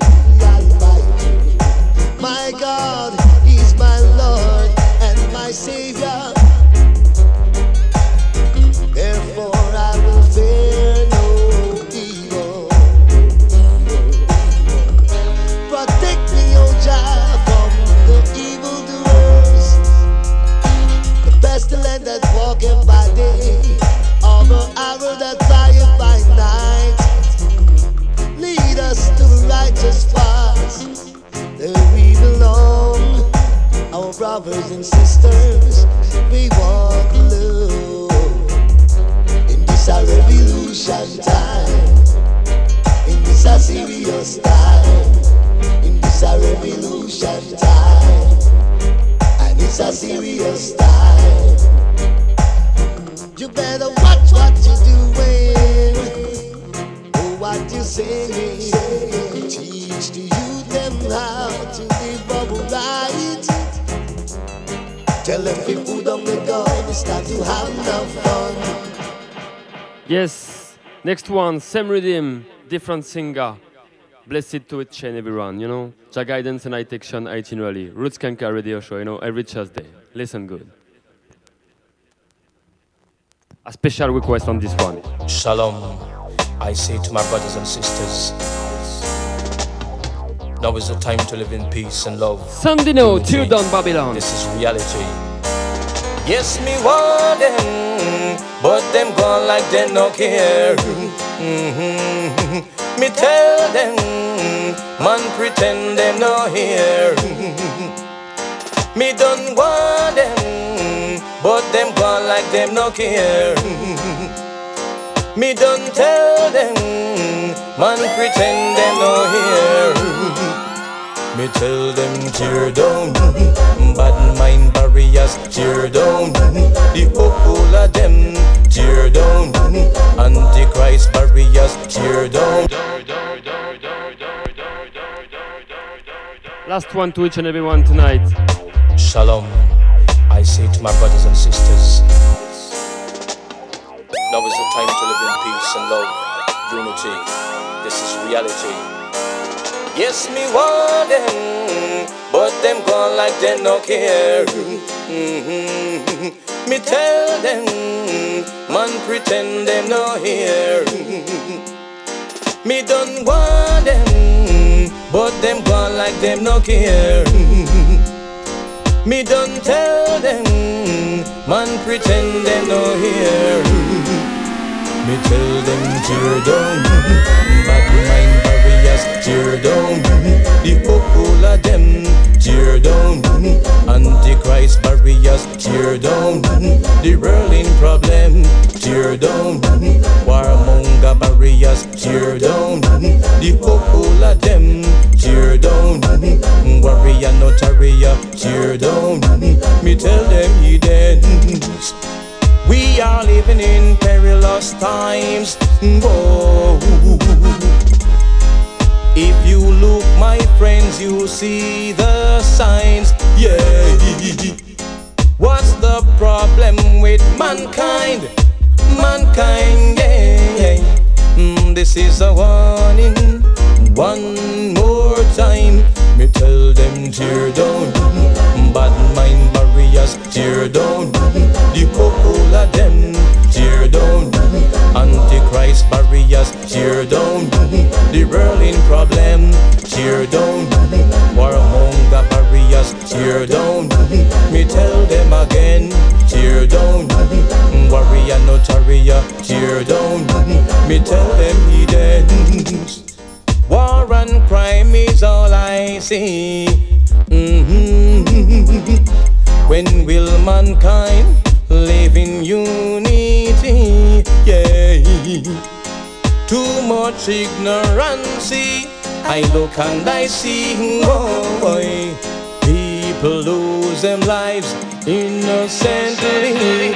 My God is my Lord and my Savior. Therefore I will fear no evil. Protect me, O Jah, from the evildoers, the pestilence that walketh by day, or the arrow that flieth by night. Lead us to righteous paths. There we belong, our brothers and sisters, we walk alone. In this a revolution time, in this a serious time, in this a revolution time, and it's a serious time. You better watch what you're doing, oh what you're saying, teach to you how to live up right. Tell them people down the door start to have no fun. Yes, next one, same rhythm, different singer. Blessed to each and everyone, you know. Jah guidance and I take action itinerary. Roots Skankers Radio Show, you know, every Tuesday. Listen good. A special request on this one. Shalom, I say to my brothers and sisters. Now is the time to live in peace and love. Sandino, till down Babylon. This is reality. Yes, me want them, but them gone like they no care. Mm-hmm. Me tell them, man pretend them no hear. Mm-hmm. Me don't want them, but them gone like them no care. Mm-hmm. Me don't tell them, man pretend them no hear. Me tell them tear down, bad mind barriers tear down. The whole of them tear down, Antichrist barriers tear down. Last one to each and everyone tonight. Shalom, I say to my brothers and sisters. Now is the time to live in peace and love, unity. This is reality. Yes, me want them, but them gone like they no care. Mm-hmm. Me tell them, man pretend them no hear. Me don't want them, but them gone like them no care. Me don't tell them, man pretend them no hear. Me tell them tear down, bad mind barriers tear down. The whole of them tear down, Antichrist barriers tear down. The whirling problem tear down, warmonger barriers tear down. The whole of them tear down, warrior notaria tear down. Me tell them he dead. We are living in perilous times. Whoa. If you look, my friends, you see the signs. Yeah. What's the problem with mankind? Mankind, yeah. Mm, this is a warning. One more time. Me tell them tear down, bad mind barriers tear down. The whole of them tear down, Antichrist barriers tear down. The whirling problem tear down, warmonger barriers tear down. Me tell them again tear down, warrior notaria tear down. Me tell them he dead. War and crime is all I see. Mm-hmm. When will mankind live in unity? Yeah. Too much ignorance I look and I see. Oh, boy. People lose their lives innocently.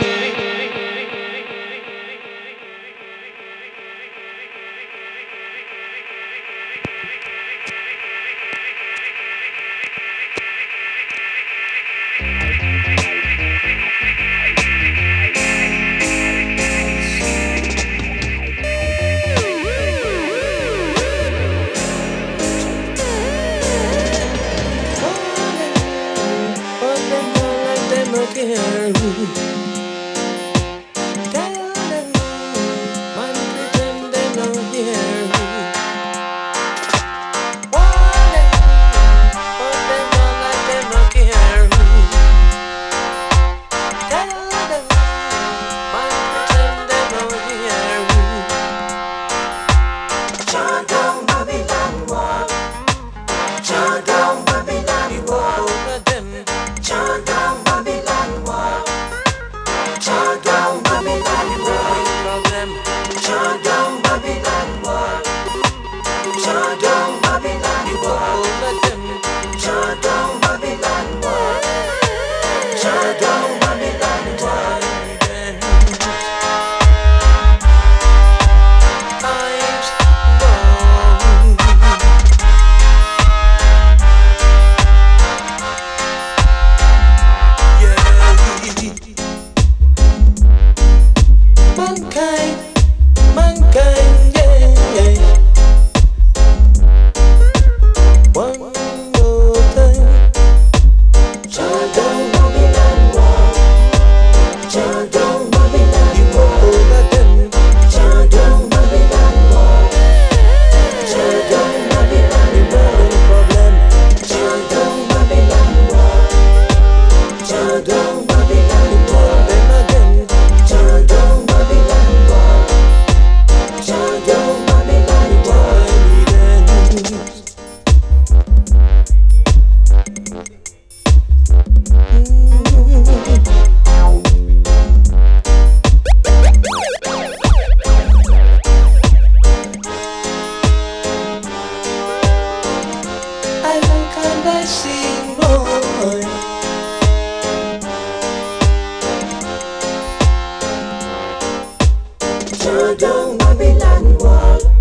Down Babylon wall.